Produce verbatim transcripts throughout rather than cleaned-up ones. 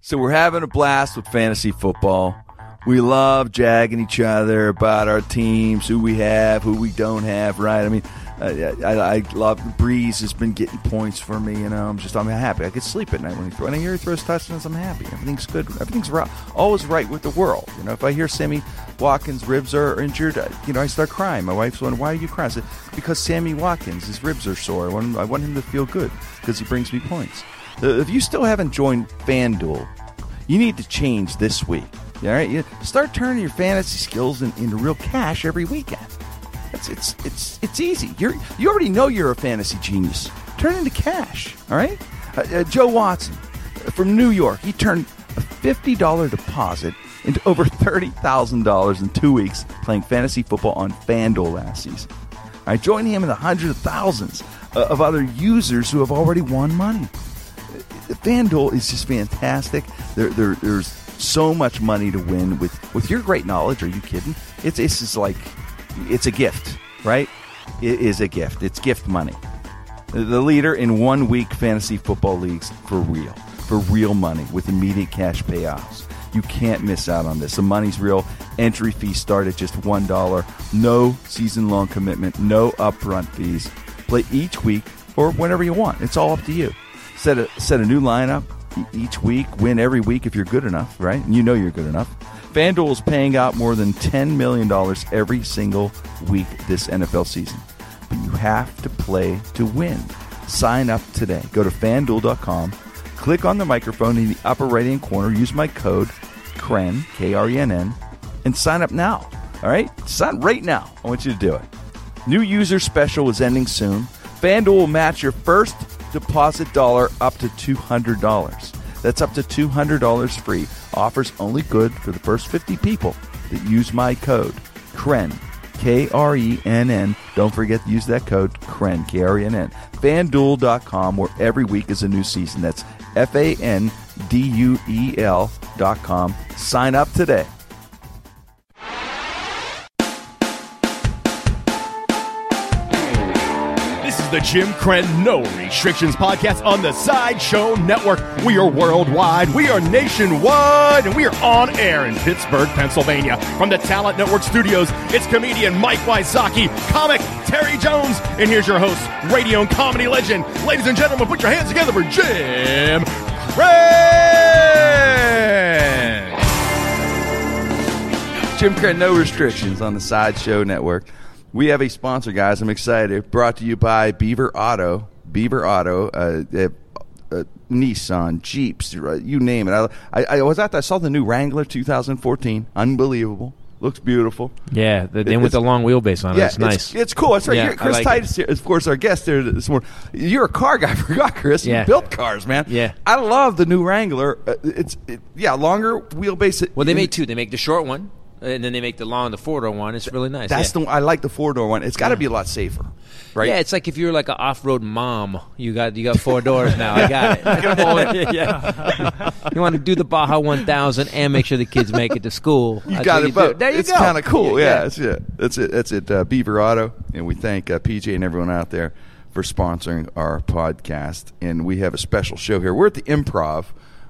So we're having a blast with fantasy football. We love jagging each other about our teams, who we have, who we don't have, right? I mean, I, I, I love Breeze has been getting points for me, you know. I'm just, I'm happy. I could sleep at night when he throws. When I hear he throws touchdowns, I'm happy. Everything's good. Everything's right. Always right with the world. You know, if I hear Sammy Watkins' ribs are injured, I, you know, I start crying. My wife's going, "Why are you crying?" I said, "Because Sammy Watkins, his ribs are sore. I want him, I want him to feel good because he brings me points." If you still haven't joined FanDuel, you need to change this week. All right, you start turning your fantasy skills in, into real cash every weekend. It's it's it's it's easy. You're you already know you're a fantasy genius. Turn into cash. All right, uh, uh, Joe Watson from New York. He turned a fifty dollars deposit into over thirty thousand dollars in two weeks playing fantasy football on FanDuel last season. All right, join him in the hundreds of thousands of other users who have already won money. FanDuel is just fantastic. There there there's so much money to win with, with your great knowledge. Are you kidding? It's it's just like, it's a gift, right? It is a gift. It's gift money. The leader in one week fantasy football leagues for real, for real money with immediate cash payoffs. You can't miss out on this. The money's real. Entry fees start at just one dollar. No season long commitment, no upfront fees. Play each week or whenever you want. It's all up to you. Set a, set a new lineup each week, win every week if you're good enough, right? And you know you're good enough. FanDuel is paying out more than ten million dollars every single week this N F L season. But you have to play to win. Sign up today. Go to FanDuel dot com, click on the microphone in the upper right-hand corner, use my code K R E N N, K R E N N, and sign up now, all right? Sign right now. I want you to do it. New user special is ending soon. FanDuel will match your first deposit dollar up to two hundred dollars. That's up to two hundred dollars free. Offers only good for the first fifty people that use my code K R E N N, K R E N N. Don't forget to use that code K R E N N, K R E N N. FanDuel dot com, where every week is a new season. That's F A N D U E L dot com. Sign up today. The Jim Krenn No Restrictions Podcast on the Sideshow Network. We are worldwide, we are nationwide, and we are on air in Pittsburgh, Pennsylvania. From the Talent Network Studios, it's comedian Mike Wysocki, comic Terry Jones, and here's your host, radio and comedy legend. Ladies and gentlemen, put your hands together for Jim Krenn! Jim Krenn No Restrictions on the Sideshow Network. We have a sponsor, guys. I'm excited. Brought to you by Beaver Auto. Beaver Auto, uh, uh, uh, Nissan, Jeeps, you name it. I, I, I was out there. I saw the new Wrangler twenty fourteen. Unbelievable. Looks beautiful. Yeah, the, it, and with the long wheelbase on it. Yeah, it's nice. It's, it's cool. That's right. Yeah, Chris like Titus, here, of course, our guest there this morning. You're a car guy. I forgot, Chris. Yeah. You built cars, man. Yeah. I love the new Wrangler. It's it, Yeah, longer wheelbase. Well, they make two. They make the short one. And then they make the long, the four-door one. It's really nice. That's yeah. the I like the four-door one. It's got to yeah. be a lot safer, right? Yeah, it's like if you're like an off-road mom. You got you got four doors now. I got it. yeah. You want to do the Baja one thousand and make sure the kids make it to school. You got it, but there you it's go. It's kind of cool. Yeah, yeah, that's it. That's it. That's it. Uh, Beaver Auto, and we thank uh, P J and everyone out there for sponsoring our podcast. And we have a special show here. We're at the Improv.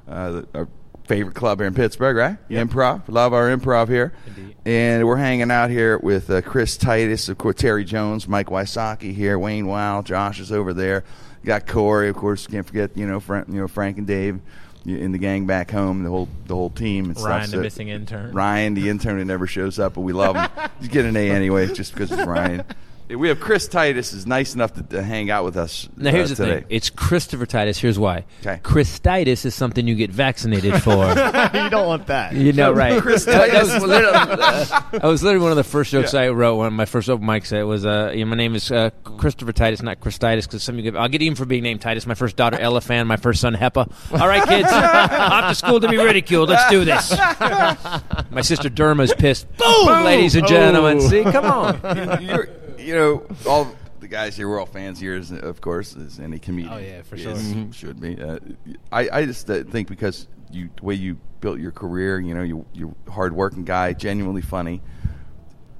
Uh, the, our, favorite club here in Pittsburgh, right? Yep. Improv. Love our Improv here. Indeed. And we're hanging out here with uh, Chris Titus, of course, Terry Jones, Mike Wysocki here, Wayne Weil, Josh is over there. You got Corey, of course, can't forget, you know, Frank, you know, Frank and Dave in the gang back home, the whole the whole team. And Ryan, stuff. So, the missing intern. Ryan, the intern that never shows up, but we love him. You get an A anyway, just because it's Ryan. We have Chris Titus is nice enough to, to hang out with us today. Now, here's uh, the today. thing. It's Christopher Titus. Here's why. Okay. Chris Titus is something you get vaccinated for. You don't want that. You know, right. Chris Titus. I, was uh, I was literally one of the first jokes yeah. I wrote, one of my first open mics. It was, uh, you know, my name is uh, Christopher Titus, not Chris Titus, because some of you get, I'll get even for being named Titus. My first daughter, Elifan, my first son, Hepa. All right, kids. Off to school to be ridiculed. Let's do this. My sister, Derma's pissed. Boom, Boom, ladies and gentlemen. Oh. See, come on. You're, you're, You know, all the guys here, we're all fans here, of course, as any comedian. Oh, yeah, for sure. Is, mm-hmm. Should be. Uh, I, I just uh, think because you the way you built your career, you know, you, you're a hard-working guy, genuinely funny.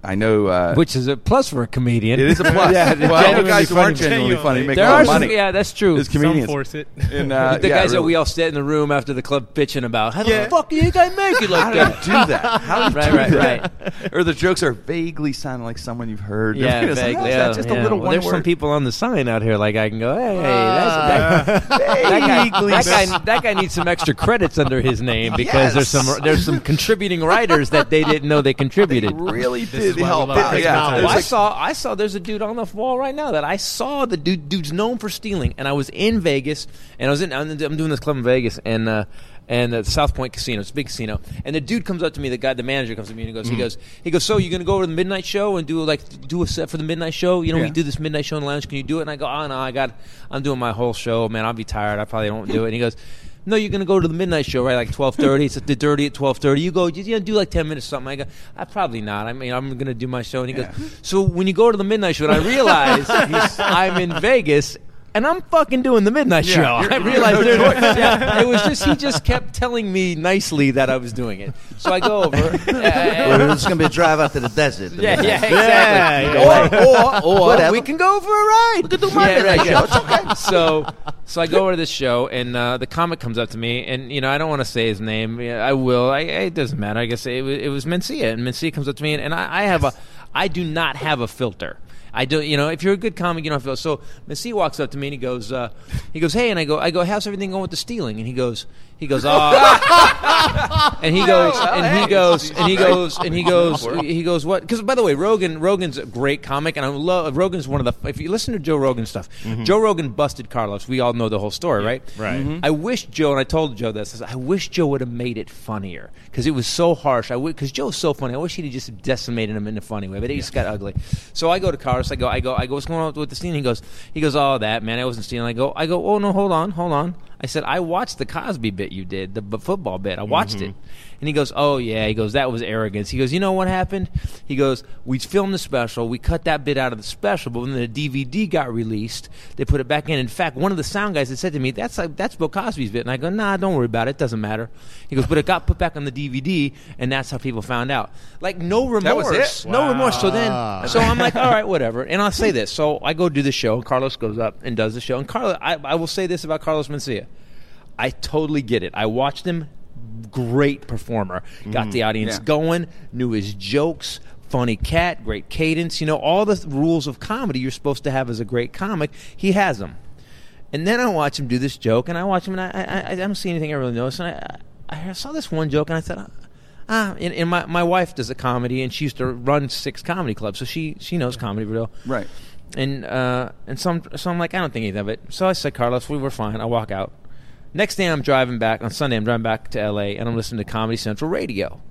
I know, uh, which is a plus for a comedian. It is a plus. Yeah, well, the guys who aren't genuinely funny make a lot of money. Some, yeah, that's true. As comedians, some force it. And, uh, the yeah, guys really. that we all sit in the room after the club bitching about, how yeah. the fuck do you guys make it like that? How do you do that? How do you right, do right, that? Right. Or the jokes are vaguely sounding like someone you've heard. Yeah, like, vaguely. Yeah, just yeah. a little well, one There's word. some people on the sign out here like I can go, hey, uh, that's, that, that, guy, that, guy, that guy needs some extra credits under his name because yes. there's some there's some contributing writers that they didn't know they contributed. They really did. Help out. Yeah. I like, saw I saw there's a dude on the wall right now that I saw the dude dude's known for stealing, and I was in Vegas, and I was in I'm doing this club in Vegas, and uh, and the South Point Casino, it's a big casino, and the dude comes up to me, the guy, the manager comes to me and he goes, mm. he goes, he goes, so you gonna go over to the midnight show and do like do a set for the midnight show? You know, yeah. we do this midnight show in the lounge. Can you do it? And I go, oh no, I got, I'm doing my whole show, man. I'll be tired. I probably won't do it. And he goes, no, you're going to go to the midnight show, right, like twelve thirty. It's at the Dirty at twelve thirty. You go, you know, do like ten minutes or something. I go, I probably not. I mean, I'm going to do my show. And he yeah. goes, so when you go to the midnight show, and I realize I'm in Vegas, and I'm fucking doing the midnight yeah, show. I realized no yeah, it was just, he just kept telling me nicely that I was doing it. So I go over. Well, it's going to be a drive out to the desert. The yeah, yeah, exactly. Yeah, or, or, or we can go for a ride. We can do my yeah, midnight show. It's okay. So, so I go over to this show, and uh, the comic comes up to me, and you know I don't want to say his name. I will. I, it doesn't matter. I guess it was, it was Mencia, and Mencia comes up to me, and, and I, I have a, I do not have a filter. I do, you know, if you're a good comic, you don't feel. So Messi walks up to me and he goes, uh, he goes, hey, and I go, I go, how's everything going with the stealing? And he goes, he goes, oh, and he goes, and he goes, and he goes, and he goes, and he goes, he goes, what? Because by the way, Rogan, Rogan's a great comic, and I love Rogan's one of the. If you listen to Joe Rogan stuff, mm-hmm. Joe Rogan busted Carlos. We all know the whole story, right? Right. Mm-hmm. I wish Joe, and I told Joe this. I wish Joe would have made it funnier because it was so harsh. I would, because Joe's so funny. I wish he'd have just decimated him in a funny way, but it yeah. just got ugly. So I go to Carlos. I go, I go, I go. What's going on with the stealing? He goes, he goes. Oh, that man, I wasn't stealing. I go, I go. Oh no, hold on, hold on. I said, I watched the Cosby bit you did, the b- football bit. I watched mm-hmm. it. And he goes, oh, yeah. He goes, that was arrogance. He goes, you know what happened? He goes, we filmed the special. We cut that bit out of the special. But when the D V D got released, they put it back in. In fact, one of the sound guys had said to me, that's like, that's Bill Cosby's bit. And I go, nah, don't worry about it. It doesn't matter. He goes, but it got put back on the D V D, and that's how people found out. Like, no remorse. That was it? No wow. remorse. So then, so I'm like, all right, whatever. And I'll say this. So I go do the show. Carlos goes up and does the show. And Carlos, I, I will say this about Carlos Mencia. I totally get it. I watched him. Great performer. Got the audience yeah. going. Knew his jokes. Funny cat. Great cadence. You know, all the th- rules of comedy you're supposed to have as a great comic. He has them. And then I watch him do this joke. And I watch him. And I, I, I don't see anything I really noticed. And I, I, I saw this one joke. And I said, ah. And, and my, my wife does a comedy. And she used to run six comedy clubs. So she, she knows comedy real. Right. And, uh, and so, I'm, so I'm like, I don't think anything of it. So I said, Carlos, we were fine. I walk out. Next day I'm driving back, on Sunday I'm driving back to L A, and I'm listening to Comedy Central radio.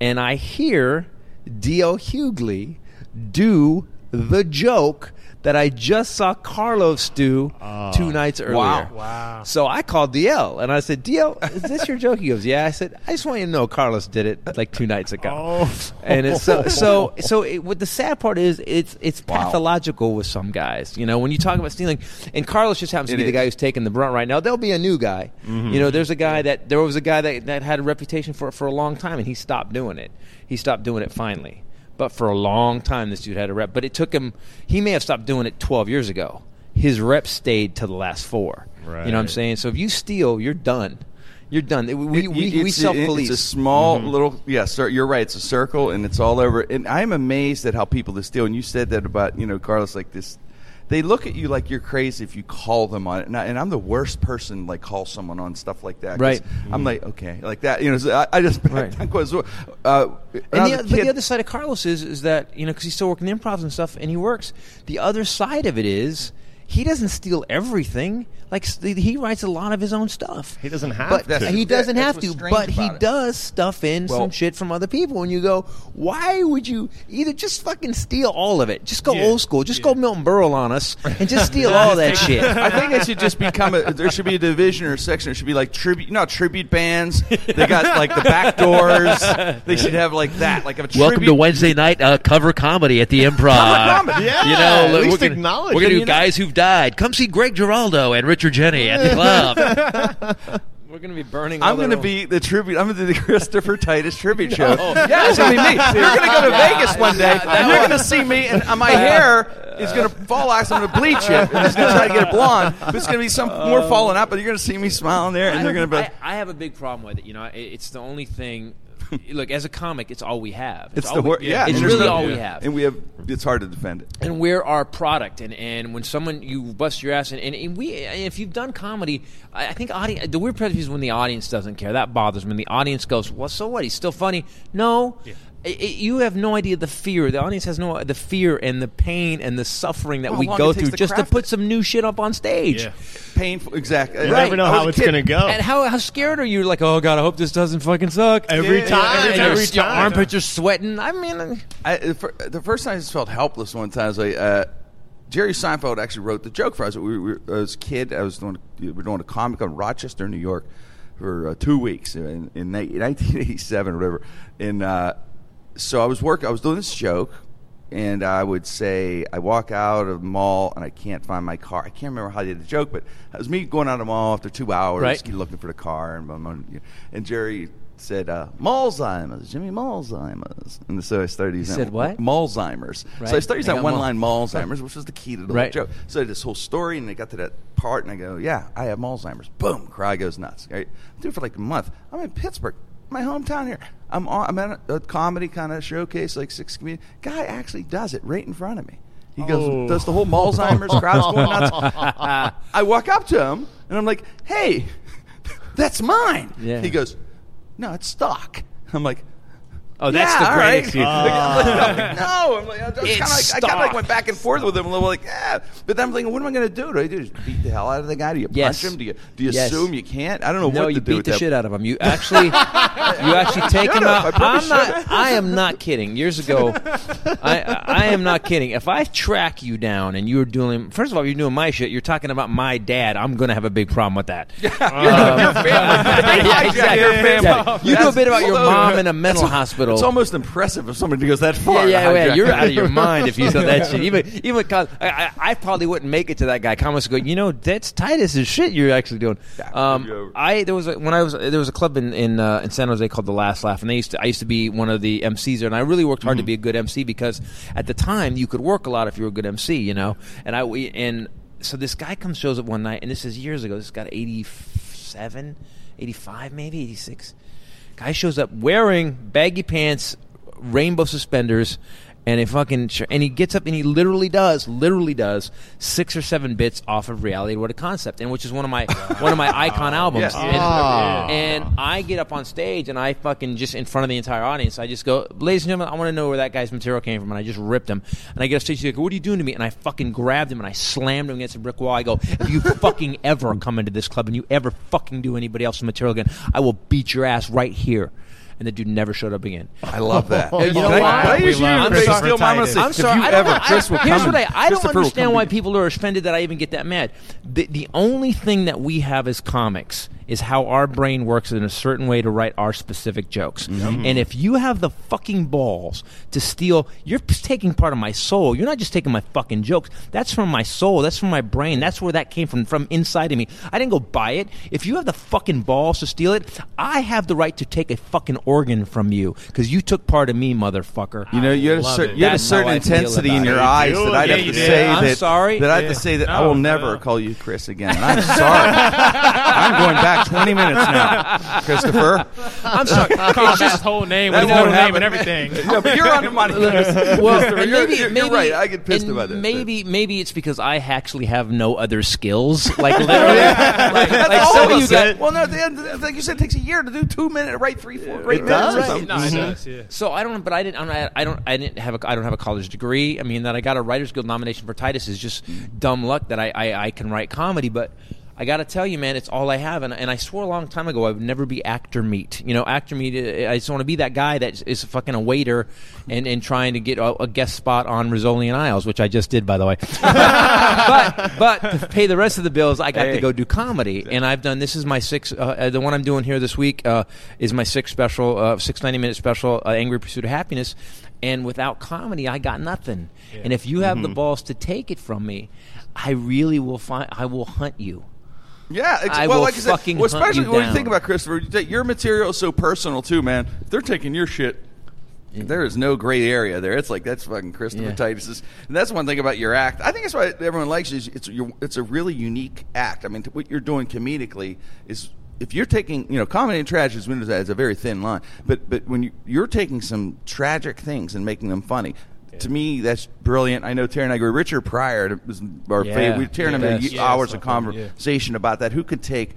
And I hear D L Hughley do the joke that I just saw Carlos do oh, two nights earlier. Wow. wow. So I called D L, and I said, D L, is this your joke? He goes, yeah. I said, I just want you to know Carlos did it like two nights ago. Oh. And it's so, so, so it, what the sad part is, it's it's wow. pathological with some guys. You know, when you talk about stealing, and Carlos just happens to it be is. the guy who's taking the brunt right now. There'll be a new guy. Mm-hmm. You know, there's a guy that, there was a guy that, that had a reputation for for a long time, and he stopped doing it. He stopped doing it finally. But for a long time, this dude had a rep. But it took him, he may have stopped doing it twelve years ago. His rep stayed to the last four. Right. You know what I'm saying? So if you steal, you're done. You're done. We, it, we, we self-police. It's a small mm-hmm. little, yeah, sir, you're right. It's a circle, and it's all over. And I'm amazed at how people that steal, and you said that about, you know, Carlos, like this. They look at you like you're crazy if you call them on it. And, I, and I'm the worst person, like, call someone on stuff like that. Right. Mm-hmm. I'm like, okay, like that. You know, so I, I just right. – uh, And the, the other side of Carlos is, is that, you know, because he's still working the improv and stuff, and he works. The other side of it is – he doesn't steal everything. Like he writes a lot of his own stuff. He doesn't have but to. He doesn't have to, but he it. does stuff in well, some shit from other people. And you go, why would you either just fucking steal all of it? Just go yeah, old school. Just yeah. go Milton Berle on us and just steal all that shit. I think it should just become a, there should be a division or a section. It should be like tribute, you know, tribute bands. They got like the back doors. They should have like that. Like a tribute. Welcome to Wednesday night uh, cover comedy at the Improv. Cover comedy. Yeah. You know, at least we're acknowledge. We're gonna do guys know? who've died. Come see Greg Giraldo and Richard Jenny at the club. We're going to be burning all I'm going to be the tribute. I'm going to do the Christopher Titus tribute show. No. Yeah, it's going to be me. So you're going to go to yeah, Vegas one day, yeah, and you're going to see me, and my hair is going to fall out. So I'm going to bleach it. I'm just going to try to get it blonde. But it's going to be some more falling out, but you're going to see me smiling there, and I, you're going to be I, I have a big problem with it. You know, it, it's the only thing. Look, as a comic, it's all we have. It's, it's all the wor- we, yeah, it's really all yeah. we have, and we have. It's hard to defend it. And we're our product, and, and when someone you bust your ass, and, and, and we, and if you've done comedy, I, I think audience. The weird prejudice is when the audience doesn't care. That bothers me. When the audience goes, "Well, so what? He's still funny." No. Yeah. It, it, you have no idea the fear. The audience has no the fear and the pain and the suffering that how we go through just to put it. some new shit up on stage. Yeah. Painful, exactly. You right. never know how it's going to go. And how how scared are you? Like, oh, God, I hope this doesn't fucking suck. Every yeah. time. Every, time. Every time. Your armpits are sweating. I mean. I, the first time I just felt helpless one time was like, uh, Jerry Seinfeld actually wrote the joke for us. We were, I was a kid. I was doing, we were doing a comic in Rochester, New York for uh, two weeks in, in nineteen eighty-seven or whatever. And, uh, So I was working. I was doing this joke, and I would say I walk out of the mall and I can't find my car. I can't remember how I did the joke, but it was me going out of the mall after two hours, right. looking for the car, and I'm on, you know, and Jerry said uh, Malzheimer's, Jimmy Malzheimer's, and so I started using. He said that, what? Malzheimerers. Right. So I started using I that one mal- line Malzheimer's, which was the key to the right. whole joke. So I did this whole story, and they got to that part, and I go, yeah, I have Malzheimer's. Boom, crowd goes nuts. Right? I do it for like a month. I'm in Pittsburgh. My hometown here. I'm on, I'm at a, a comedy kind of showcase, like six comedians. Guy actually does it right in front of me. He oh. goes, does the whole Malzheimer's crowd's going nuts. I walk up to him and I'm like, "Hey, that's mine." Yeah. He goes, "No, it's stock." I'm like, "Oh, that's yeah, the great right. excuse." Uh. I'm like, no, I'm like, I kind of like, I kind of like went back and forth with him a little, like, yeah. But then I'm thinking, what am I going to do? Do I do just beat the hell out of the guy? Do you yes. punch him? Do you do you yes. assume you can't? I don't know no, what to do. No, you beat the that. shit out of him. You actually, you actually take him out. I I'm not. I am not kidding. Years ago, I I am not kidding. If I track you down and you were doing, first of all, you're doing my shit. You're talking about my dad. I'm going to have a big problem with that. Yeah, um, your family. yeah, exactly. Your family. Exactly. You do a bit about your mom in a mental hospital. It's almost impressive if somebody goes that far. Yeah, yeah, yeah. You're out of your mind if you said that shit. Even, even I, I, I probably wouldn't make it to that guy. Comments go, you know, that's Titus's shit. You're actually doing. Um, I there was a, when I was there was a club in in, uh, in San Jose called The Last Laugh, and they used to I used to be one of the M Cs there, and I really worked hard mm-hmm. to be a good M C because at the time you could work a lot if you were a good M C, you know. And I we, and so this guy comes shows up one night, and this is years ago. This got eighty-seven, eighty-five, maybe eighty-six. Guy shows up wearing baggy pants, rainbow suspenders, and a fucking shirt. And he gets up and he literally does, literally does six or seven bits off of Reality What a Concept, and which is one of my one of my icon albums. Yes. And, oh. and I get up on stage and I fucking just in front of the entire audience, I just go, "Ladies and gentlemen, I want to know where that guy's material came from," and I just ripped him. And I get up stage, he's like, "What are you doing to me?" And I fucking grabbed him and I slammed him against a brick wall. I go, "If you fucking ever come into this club and you ever fucking do anybody else's material again, I will beat your ass right here." And the dude never showed up again. I love that. You know why? I usually steal my message. I'm sorry. I don't, I, here's what I, I don't understand why people are offended that I even get that mad. The, the only thing that we have as comics is how our brain works in a certain way to write our specific jokes. Mm-hmm. And if you have the fucking balls to steal, you're taking part of my soul. You're not just taking my fucking jokes. That's from my soul. That's from my brain. That's where that came from, from inside of me. I didn't go buy it. If you have the fucking balls to steal it, I have the right to take a fucking organ from you because you took part of me, motherfucker. You know, you had a, cer- you had a certain intensity in your eyes that I'd have to say that. I'm sorry. That I'd have to say that I will never call you Chris again. And I'm sorry. I'm going back twenty minutes now, Christopher. I'm sorry. Call his whole name with his whole name and everything. No, but you're on the money. Well, maybe, you're, you're, maybe, you're right. I get pissed about this. Maybe, maybe it's because I actually have no other skills. Like, literally. yeah. Like, like some of you guys. Well, no, at the end, like you said, it takes a year to do two minutes, right? Three, four, yeah, eight minutes. Or something. No, it mm-hmm. does, yeah. So I don't, but I didn't, I don't, I didn't have a, I don't have a college degree. I mean, that I got a Writers Guild nomination for Titus is just dumb luck that I, I, I can write comedy, but. I got to tell you, man, it's all I have. And, and I swore a long time ago I would never be actor meat. You know, actor meat, I just want to be that guy that is fucking a waiter and, and trying to get a, a guest spot on Rizzoli and Isles, which I just did, by the way. but but to pay the rest of the bills, I got hey. to go do comedy. Exactly. And I've done, this is my sixth, uh, the one I'm doing here this week uh, is my sixth special, uh, six ninety-minute special, uh, Angry Pursuit of Happiness. And without comedy, I got nothing. Yeah. And if you have mm-hmm. the balls to take it from me, I really will find, I will hunt you. Yeah, ex- I well, will like I said, fucking well, especially hunt you when down. You think about Christopher, your material is so personal too, man. If they're taking your shit, there is no gray area there. It's like that's fucking Christopher yeah. Titus's. And that's one thing about your act. I think that's why everyone likes you. It's your, it's a really unique act. I mean, what you're doing comedically is if you're taking, you know, comedy and tragedy is it's a very thin line. But but when you, you're taking some tragic things and making them funny. To me, that's brilliant. I know Terry and I agree. Richard Pryor was our yeah. favorite. We Terry yeah, and I had yeah, hours of conversation yeah. about that. Who could take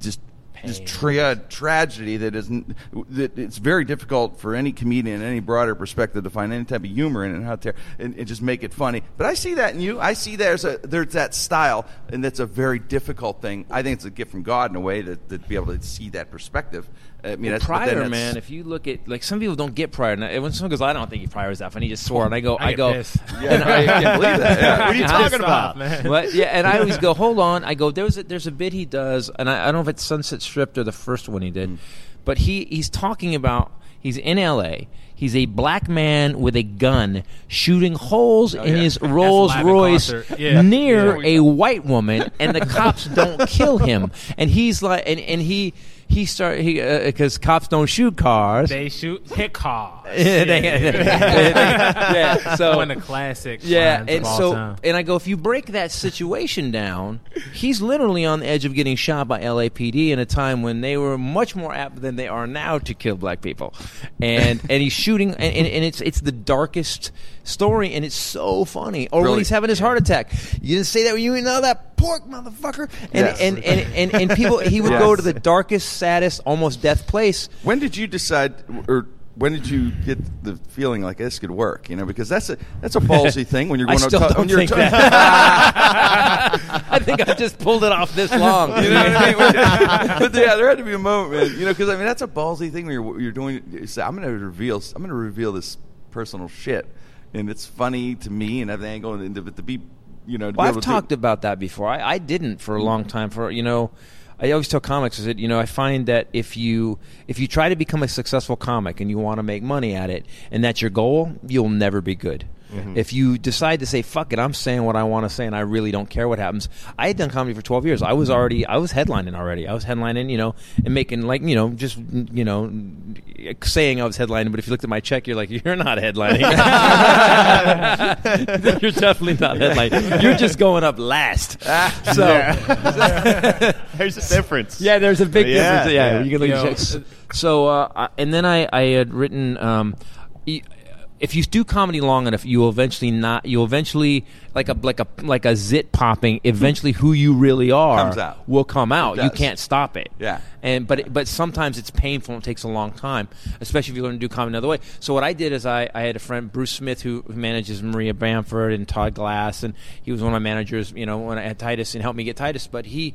just Pain. just tra- tragedy that isn't that it's very difficult for any comedian, any broader perspective to find any type of humor in it and out there and, and just make it funny. But I see that in you. I see there's a there's that style, and that's a very difficult thing. I think it's a gift from God in a way to, to be able to see that perspective. I mean, well, Pryor, man, if you look at, like, some people don't get Pryor. And when someone goes, I don't think Pryor is that funny, he just swore. And I go, I, I go, yeah, and I, I can't believe that. Yeah. What are you talking about, man? But, yeah, and I always go, hold on. I go, there's a, there's a bit he does, and I, I don't know if it's Sunset Strip or the first one he did, mm. but he, he's talking about, he's in L A, he's a black man with a gun shooting holes oh, in yeah. his Rolls Royce yeah. near yeah. a white woman, and the cops don't kill him. And he's like, and, and he, He started he because uh, cops don't shoot cars. They shoot hit cars. yeah. They, they, they, yeah, so one of the classic. Yeah, and of all so time. And I go, if you break that situation down, he's literally on the edge of getting shot by L A P D in a time when they were much more apt than they are now to kill black people, and and he's shooting, and, and, and it's it's the darkest story, and it's so funny. Or really? When he's having his heart attack, you didn't say that when you know that pork motherfucker, and yes. and, and, and, and and people he would yes. go to the darkest, saddest, almost death place. When did you decide, or when did you get the feeling like this could work? You know, because that's a that's a ballsy thing when you're going. I still to don't t- think t- that. I think I just pulled it off this long. You know what I mean? But yeah, there had to be a moment, man. You know, because I mean that's a ballsy thing when you're you're doing. You say, I'm going to reveal. I'm going to reveal this personal shit, and it's funny to me and everything going into. But to be, you know, to well, I've talked do- about that before. I, I didn't for a long time. For you know. I always tell comics is that, you know, I find that if you if you try to become a successful comic and you want to make money at it and that's your goal, you'll never be good. Mm-hmm. If you decide to say, fuck it, I'm saying what I want to say and I really don't care what happens. I had done comedy for twelve years. I was already, I was headlining already. I was headlining, you know, and making like, you know, just, you know, saying I was headlining. But if you looked at my check, you're like, you're not headlining. You're definitely not headlining. You're just going up last. So yeah. There's a difference. Yeah, there's a big yeah, difference. Yeah, yeah. You can look you at know. Checks. So, uh, and then I, I had written... Um, e- If you do comedy long enough, you will eventually not. You will eventually like a like a like a zit popping. Eventually, who you really are comes out. Will come out. You can't stop it. Yeah. And but but sometimes it's painful. And it takes a long time, especially if you learn to do comedy another way. So what I did is I, I had a friend Bruce Smith who manages Maria Bamford and Todd Glass, and he was one of my managers. You know, when I had Titus and helped me get Titus, but he.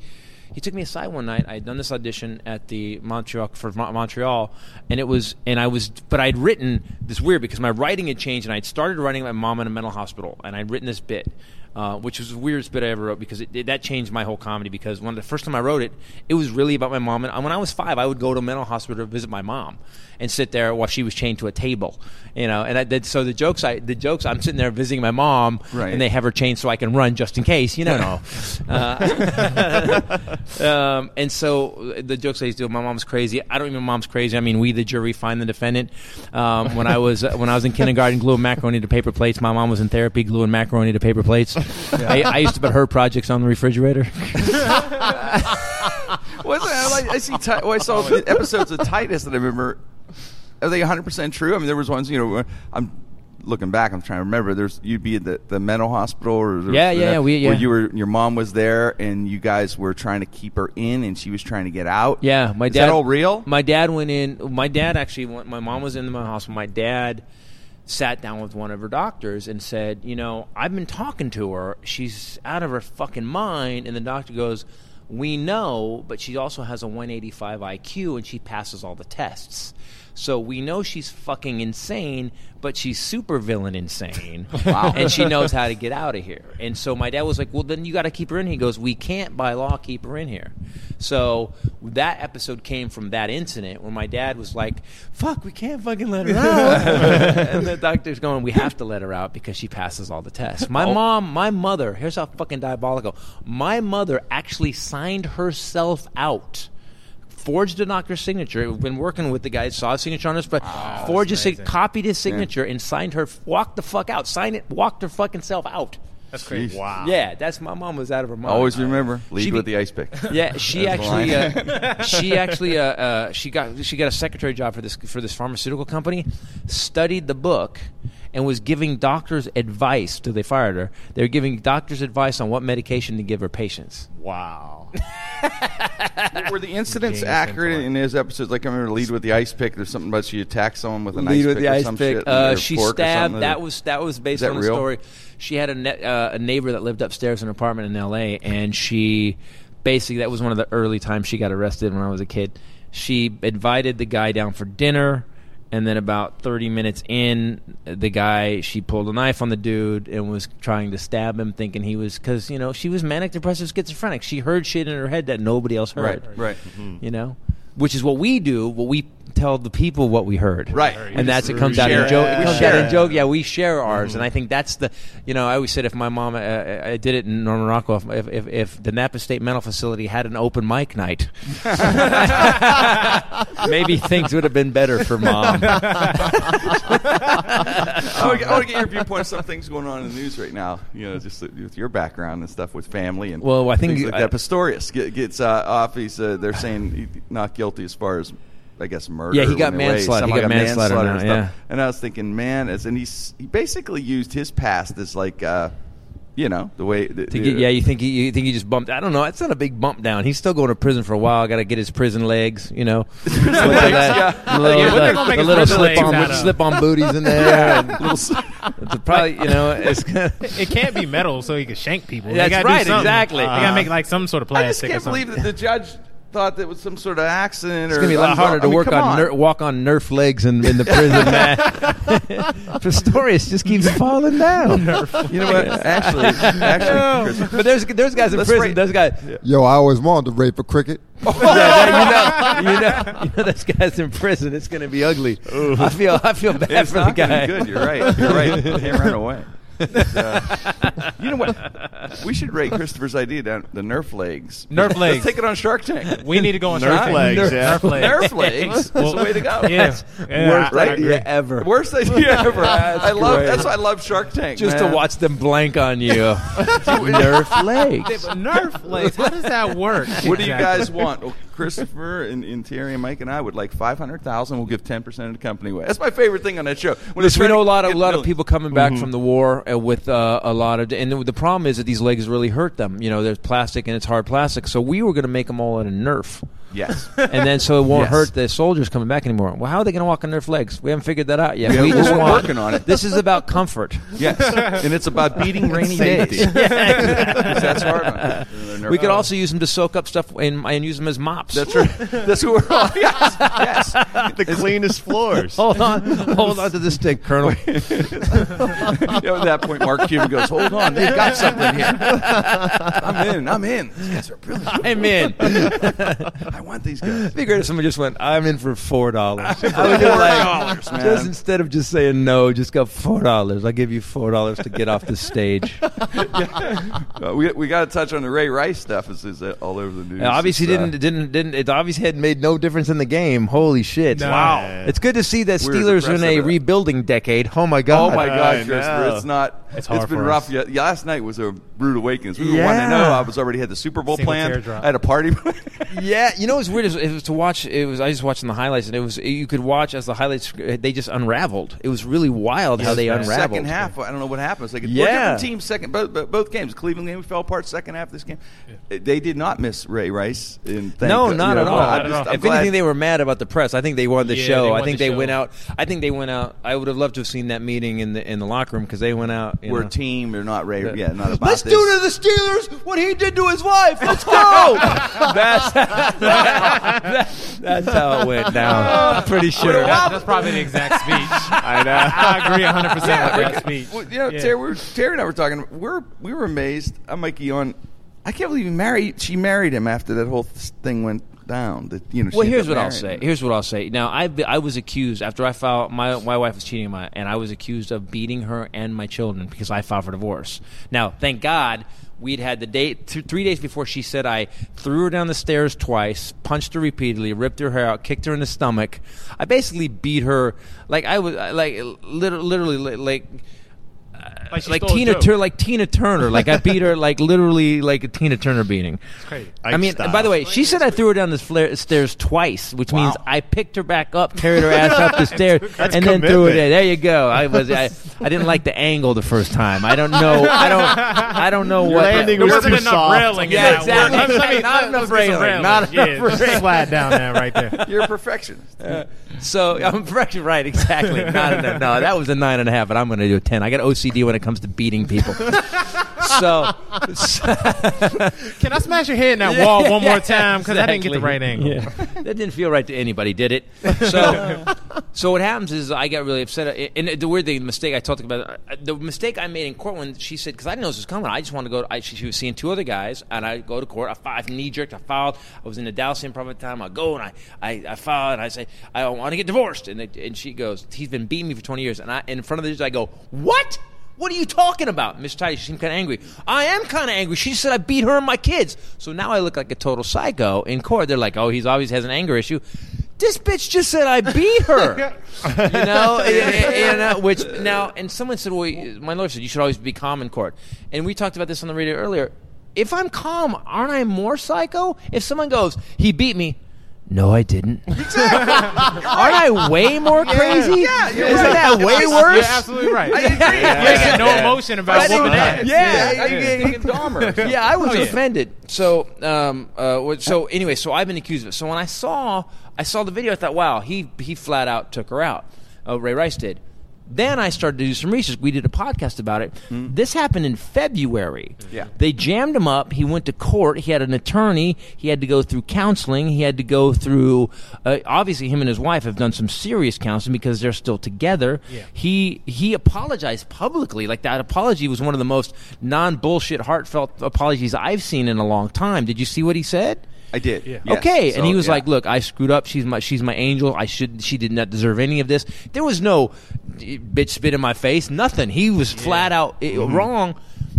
He took me aside one night. I had done this audition at the Montreal for Mo- Montreal, and it was, and I was, but I'd written this weird because my writing had changed, and I'd started writing my mom in a mental hospital, and I'd written this bit, uh, which was the weirdest bit I ever wrote because it, it, that changed my whole comedy. Because when the first time I wrote it, it was really about my mom, and when I was five, I would go to a mental hospital to visit my mom and sit there while she was chained to a table, you know. And I did so the jokes. I the jokes. I'm sitting there visiting my mom, right. and they have her chained so I can run just in case, you know. No. Uh, Um, and so the jokes I used to do, my mom's crazy. I don't even mom's crazy. I mean, we, the jury, find the defendant. Um, when I was uh, when I was in kindergarten, gluing macaroni to paper plates. My mom was in therapy, gluing macaroni to paper plates. Yeah. I, I used to put her projects on the refrigerator. What's that? I, I see. Ti- well, I saw episodes of Titus that I remember. Are they one hundred percent true? I mean, there was ones. You know, I'm. Looking back, I'm trying to remember. There's you'd be at the, the mental hospital, or yeah, or, yeah, we, yeah. Where you were, your mom was there, and you guys were trying to keep her in, and she was trying to get out. Yeah, my Is dad. That all real? My dad went in. My dad actually. Went, my mom was in the hospital. My dad sat down with one of her doctors and said, "You know, I've been talking to her. She's out of her fucking mind." And the doctor goes, "We know, but she also has a one eighty-five I Q, and she passes all the tests." So we know she's fucking insane, but she's super villain insane. Wow. And she knows how to get out of here. And so my dad was like, well, then you got to keep her in here. He goes, we can't by law keep her in here. So that episode came from that incident where my dad was like, fuck, we can't fucking let her out. And the doctor's going, we have to let her out because she passes all the tests. My oh. mom, my mother, here's how fucking diabolical. My mother actually signed herself out. Forged a doctor's signature. Been working with the guy. Saw his signature on his front. Wow, forged his sig- copied his signature yeah. and signed her. Walked the fuck out. Signed it. Walked her fucking self out. That's crazy. Jeez. Wow. Yeah, that's my mom was out of her mind. Always remember, uh, lead be, with the ice pick. Yeah, she actually, uh, she actually, uh, uh, she got she got a secretary job for this for this pharmaceutical company. Studied the book. And was giving doctors advice till they fired her. They were giving doctors advice on what medication to give her patients. Wow. Were the incidents accurate in his episodes? Like I remember, lead with the ice pick. There's something about she attacked someone with an lead ice with pick the or ice some pick. Shit. Uh, she stabbed. That was that was based that on real? a story. She had a ne- uh, a neighbor that lived upstairs in an apartment in L A, and she basically that was one of the early times she got arrested when I was a kid. She invited the guy down for dinner. And then about thirty minutes in, the guy, she pulled a knife on the dude and was trying to stab him, thinking he was, because, you know, she was manic depressive schizophrenic. She heard shit in her head that nobody else heard. Right, right. Mm-hmm. You know? Which is what we do, what we tell the people what we heard. Right. And that's, it comes out in joke. It comes out in joke. Yeah, we share ours. Mm-hmm. And I think that's the, you know, I always said if my mom, uh, I did it in Norman Rockwell, if, if, if the Napa State Mental Facility had an open mic night, maybe things would have been better for mom. I want to get your viewpoint on some things going on in the news right now, you know, just with your background and stuff with family and well, I think things like I, that. Pistorius gets uh, off. He's, uh, they're saying not guilty as far as, I guess, murder. Yeah, he got manslaughter. He got, got manslaughter. manslaughter now, yeah. And I was thinking, man, as and he's, he basically used his past as like, uh, you know, the way. The, get, yeah, you think he, you think he just bumped? I don't know. It's not a big bump down. He's still going to prison for a while. Got to get his prison legs. You know, prison legs, that, yeah. little, yeah, like, like, a little slip on, slip on booties in there. And little, probably, you know, it's, it can't be metal, so he can shank people. That's gotta right. Do exactly. Uh, they got to make like some sort of plastic. I just can't believe that the judge thought that was some sort of accident. It's going to be a lot harder to I mean, work on, on. Ner- walk on Nerf legs in, in the prison, man. Pistorius just keeps falling down. You know what? Actually, actually, but there's there's guys in Let's prison. Rape. There's guys. Yeah. Yo, I always wanted to rape a cricket. yeah, that, you know, you know, you know, this guy's in prison. It's going to be ugly. Ooh. I feel, I feel bad it's for not the guy. Good, you're right. You're right. You can't run away. Uh, you know what? We should rate Christopher's idea down the Nerf legs. Nerf legs. Let's take it on Shark Tank. We need to go on Nerf Shark legs. Tank. Nerf, Nerf, yeah. Nerf legs. Nerf legs. Well, that's the way to go. Yeah. Yeah. Worst I, idea I ever. Worst idea ever. That's I love. Great. That's why I love Shark Tank. Just man. to watch them blank on you. Nerf legs. Nerf legs. How does that work? What exactly. do you guys want? Well, Christopher and, and Terry and Mike and I would like five hundred thousand. We'll give ten percent of the company away. That's my favorite thing on that show. When yes, we know a lot of a lot of people coming back mm-hmm. from the war. With uh, a lot of, and the problem is that these legs really hurt them. You know, there's plastic and it's hard plastic. So we were going to make them all out of Nerf. Yes. And then so it won't yes. hurt the soldiers coming back anymore. Well, how are they going to walk on Nerf legs? We haven't figured that out yet. Yeah, we we're just want, working on it. This is about comfort. Yes. And it's about beating rainy days. Yeah, exactly. That's hard. We could also use them to soak up stuff and, and use them as mops. That's right. That's who we're on. Yes. Yes. The it's, cleanest floors. Hold on. Hold on to this stick, Colonel. You know, at that point, Mark Cuban goes, hold on. They've got something here. I'm in. I'm in. These guys are brilliant. I'm in. I want these guys. It'd be great if someone just went, I'm in for four dollars. I would like, just instead of just saying no, just go four dollars. I'll give you four dollars to get off the stage. Yeah. uh, we we got to touch on the Ray Rice stuff. It's, it's all over the news. It obviously didn't, didn't, didn't, it obviously had made no difference in the game. Holy shit. No. Wow. It's good to see that We're Steelers are in a rebuilding decade. Oh, my God. Oh, my God, Christopher. It's not. It's, hard it's been rough. Yeah, last night was a rude awakening. We yeah. were one to know. I was already had the Super Bowl planned. I had a party. Yeah, you know what's weird is it was to watch. It was I was watching the highlights, and it was you could watch as the highlights. They just unraveled. It was really wild yes, how they yeah. unraveled. Second half, I don't know what happened. It's like yeah, the team second both both games. Cleveland game fell apart. Second half of this game, yeah. they did not miss Ray Rice. In no, God, not you know, at all. Not just, at if glad. anything, they were mad about the press. I think they wanted the yeah, show. I think the they show. went out. I think they went out. I would have loved to have seen that meeting in the in the locker room because they went out. You We're know. a team. They're not Ray. Yeah, not about Let's this. Let's do to the Steelers what he did to his wife. Let's go. That's, that's that, that's how it went down. I'm pretty sure. That, that's probably the exact speech. I know. I agree one hundred percent with that speech. Well, you know, yeah. Terry, we were, Terry and I were talking. We're, we were amazed. I might be on. I can't believe he married. She married him after that whole thing went down. That, you know, well, here's what I'll say. Him. Here's what I'll say. Now, I I was accused after I filed. My my wife was cheating on my, and I was accused of beating her and my children because I filed for divorce. Now, thank God. We'd had the day th- three days before she said I threw her down the stairs twice, punched her repeatedly, ripped her hair out, kicked her in the stomach. I basically beat her like I was like literally, literally like uh, like, like Tina Tur- like Tina Turner. Like I beat her like literally like a Tina Turner beating. It's crazy. I, I mean, style. By the way, she said I threw her down the flare- stairs twice, which wow. means I picked her back up, carried her ass up the stairs, and commitment. Then threw her there. There you go. I was. I, I didn't like the angle the first time. I don't know. I don't. I don't know what. Landing that, was there wasn't enough soft. Railing. Yeah, exactly. Not, I mean, not enough railing. railing. Not yeah, enough railing. Slide down there, right there. You're a perfectionist. Uh, so I'm perfectionist, right? Exactly. Not enough. No, that was a nine and a half, and I'm going to do a ten. I got O C D when it comes to beating people. So, so can I smash your head in that wall one more time? Because exactly. I didn't get the right angle. Yeah. That didn't feel right to anybody, did it? So, so what happens is I got really upset. And the weird thing, the mistake I talked about, the mistake I made in court when she said, because I didn't know this was coming, I just wanted to go. To, I, she, she was seeing two other guys, and I go to court. I, I knee jerked. I filed. I was in the Dallas Improv at the time. I go and I, I, I file and I say I want to get divorced. And it, and she goes, he's been beating me for twenty years. And I in front of the judge, I go, what? What are you talking about? Miss Tidy, she seemed kind of angry. I am kind of angry. She said I beat her and my kids. So now I look like a total psycho in court. They're like, oh, he's always has an anger issue. This bitch just said I beat her. You know? and, and, and, uh, which now, and someone said, well, my lawyer said, you should always be calm in court. And we talked about this on the radio earlier. If I'm calm, aren't I more psycho? If someone goes, he beat me. No, I didn't. Exactly. Aren't I way more yeah. crazy? Yeah, you're Isn't right. that way worse? You're absolutely right. I agree. Yeah, yeah. I got no yeah. emotion about what it is. Yeah, yeah. I, yeah. yeah, I was oh, offended. Yeah. So, um, uh, so anyway, so I've been accused of it. So when I saw, I saw the video, I thought, wow, he he flat out took her out. Uh, Ray Rice did. Then I started to do some research. We did a podcast about it. Mm. This happened in February. Yeah. They jammed him up. He went to court. He had an attorney. He had to go through counseling. He had to go through uh, – obviously, him and his wife have done some serious counseling because they're still together. Yeah. He he apologized publicly. Like that apology was one of the most non-bullshit, heartfelt apologies I've seen in a long time. Did you see what he said? I did. Yeah. Yes. Okay, so, and he was yeah. like, "Look, I screwed up. She's my, she's my angel. I should. She did not deserve any of this." There was no bitch spit in my face. Nothing. He was yeah. flat out mm-hmm. wrong.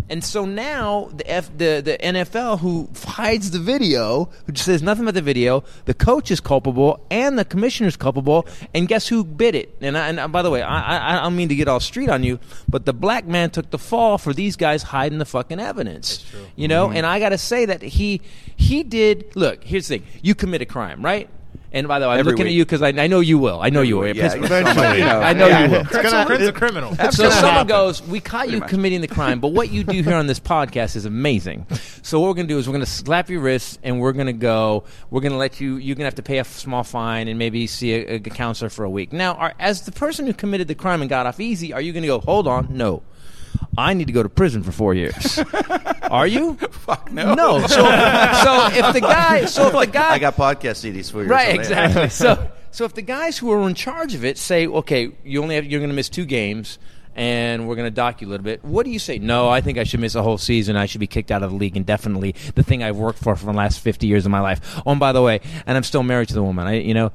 And so now the F, the the N F L, who hides the video, who says nothing about the video, the coach is culpable and the commissioner's culpable. And guess who bid it? And, I, and by the way, I, I I don't mean to get all street on you, but the black man took the fall for these guys hiding the fucking evidence. That's true. You know, mm-hmm. and I got to say that he he did. Look, here's the thing: you commit a crime, right? And by the way, I'm Every looking week. At you because I, I know you will. I know Every you will. Week, yeah, eventually. You know, I know yeah, you will. It's gonna, it's a criminal. So someone happen. Goes, we caught Pretty you much. Committing the crime, but what you do here on this podcast is amazing. So what we're going to do is we're going to slap your wrists and we're going to go, we're going to let you, you're going to have to pay a small fine and maybe see a, a counselor for a week. Now, are, as the person who committed the crime and got off easy, are you going to go, hold on, no. I need to go to prison for four years. Are you? Fuck no. No. So, so if the guy, so if the guy, I got podcast C Ds for you. Right, exactly. so, so if the guys who are in charge of it say, okay, you only have, you're going to miss two games, and we're going to dock you a little bit. What do you say? No, I think I should miss a whole season. I should be kicked out of the league indefinitely. The thing I've worked for for the last fifty years of my life. Oh, and by the way, and I'm still married to the woman. I, you know.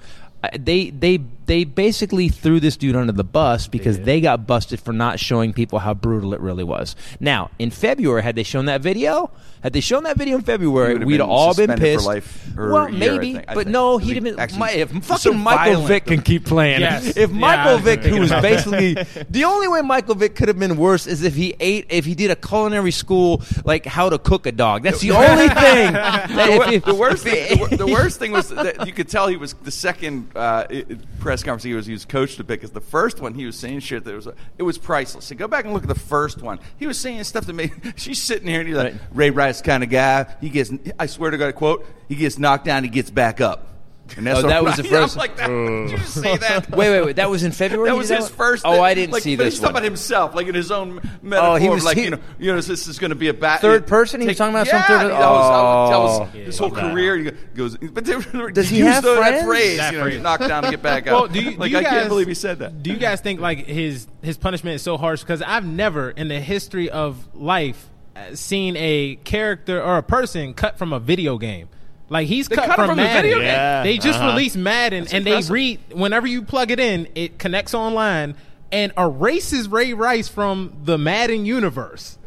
They they they basically threw this dude under the bus because yeah. they got busted for not showing people how brutal it really was. Now, in February, had they shown that video? Had they shown that video in February, we'd been all been pissed. For life or well, year, maybe, I think, I but think. No, he'd have been. Actually, if fucking so Michael violent. Vick can keep playing. Yes. If Michael yeah, Vick, who was basically the only way Michael Vick could have been worse is if he ate, if he did a culinary school like how to cook a dog. That's the only thing. That if, the worst thing. The, the worst thing was that you could tell he was the second uh, press conference he was he was coached a bit because the first one he was saying shit that was it was priceless. So go back and look at the first one. He was saying stuff to me. She's sitting here and he's like right. Ray Rice. Kind of guy, he gets. I swear to God, quote, he gets knocked down, he gets back up. And that's oh, that right. was the first. I'm like, that, did you see that? Wait, wait, wait. That was in February. That was his that first. Oh, I didn't like, see but this. He's talking one. About himself, like in his own metaphor. Oh, he was like, he, you know, you know, this is going to be a bat. Third person. He was talking about yeah, some third. Oh, that was, that was yeah, his whole yeah. career. He goes, but they, does he have friends? That phrase, that you know, knock down and get back up. Well, do you, like, do you I guys, can't believe he said that. Do you guys think like his his punishment is so harsh? Because I've never, in the history of life, seen a character or a person cut from a video game. Like, he's cut, cut from, from Madden. The yeah. They just uh-huh. released Madden, that's and impressive. They read, whenever you plug it in, it connects online and erases Ray Rice from the Madden universe.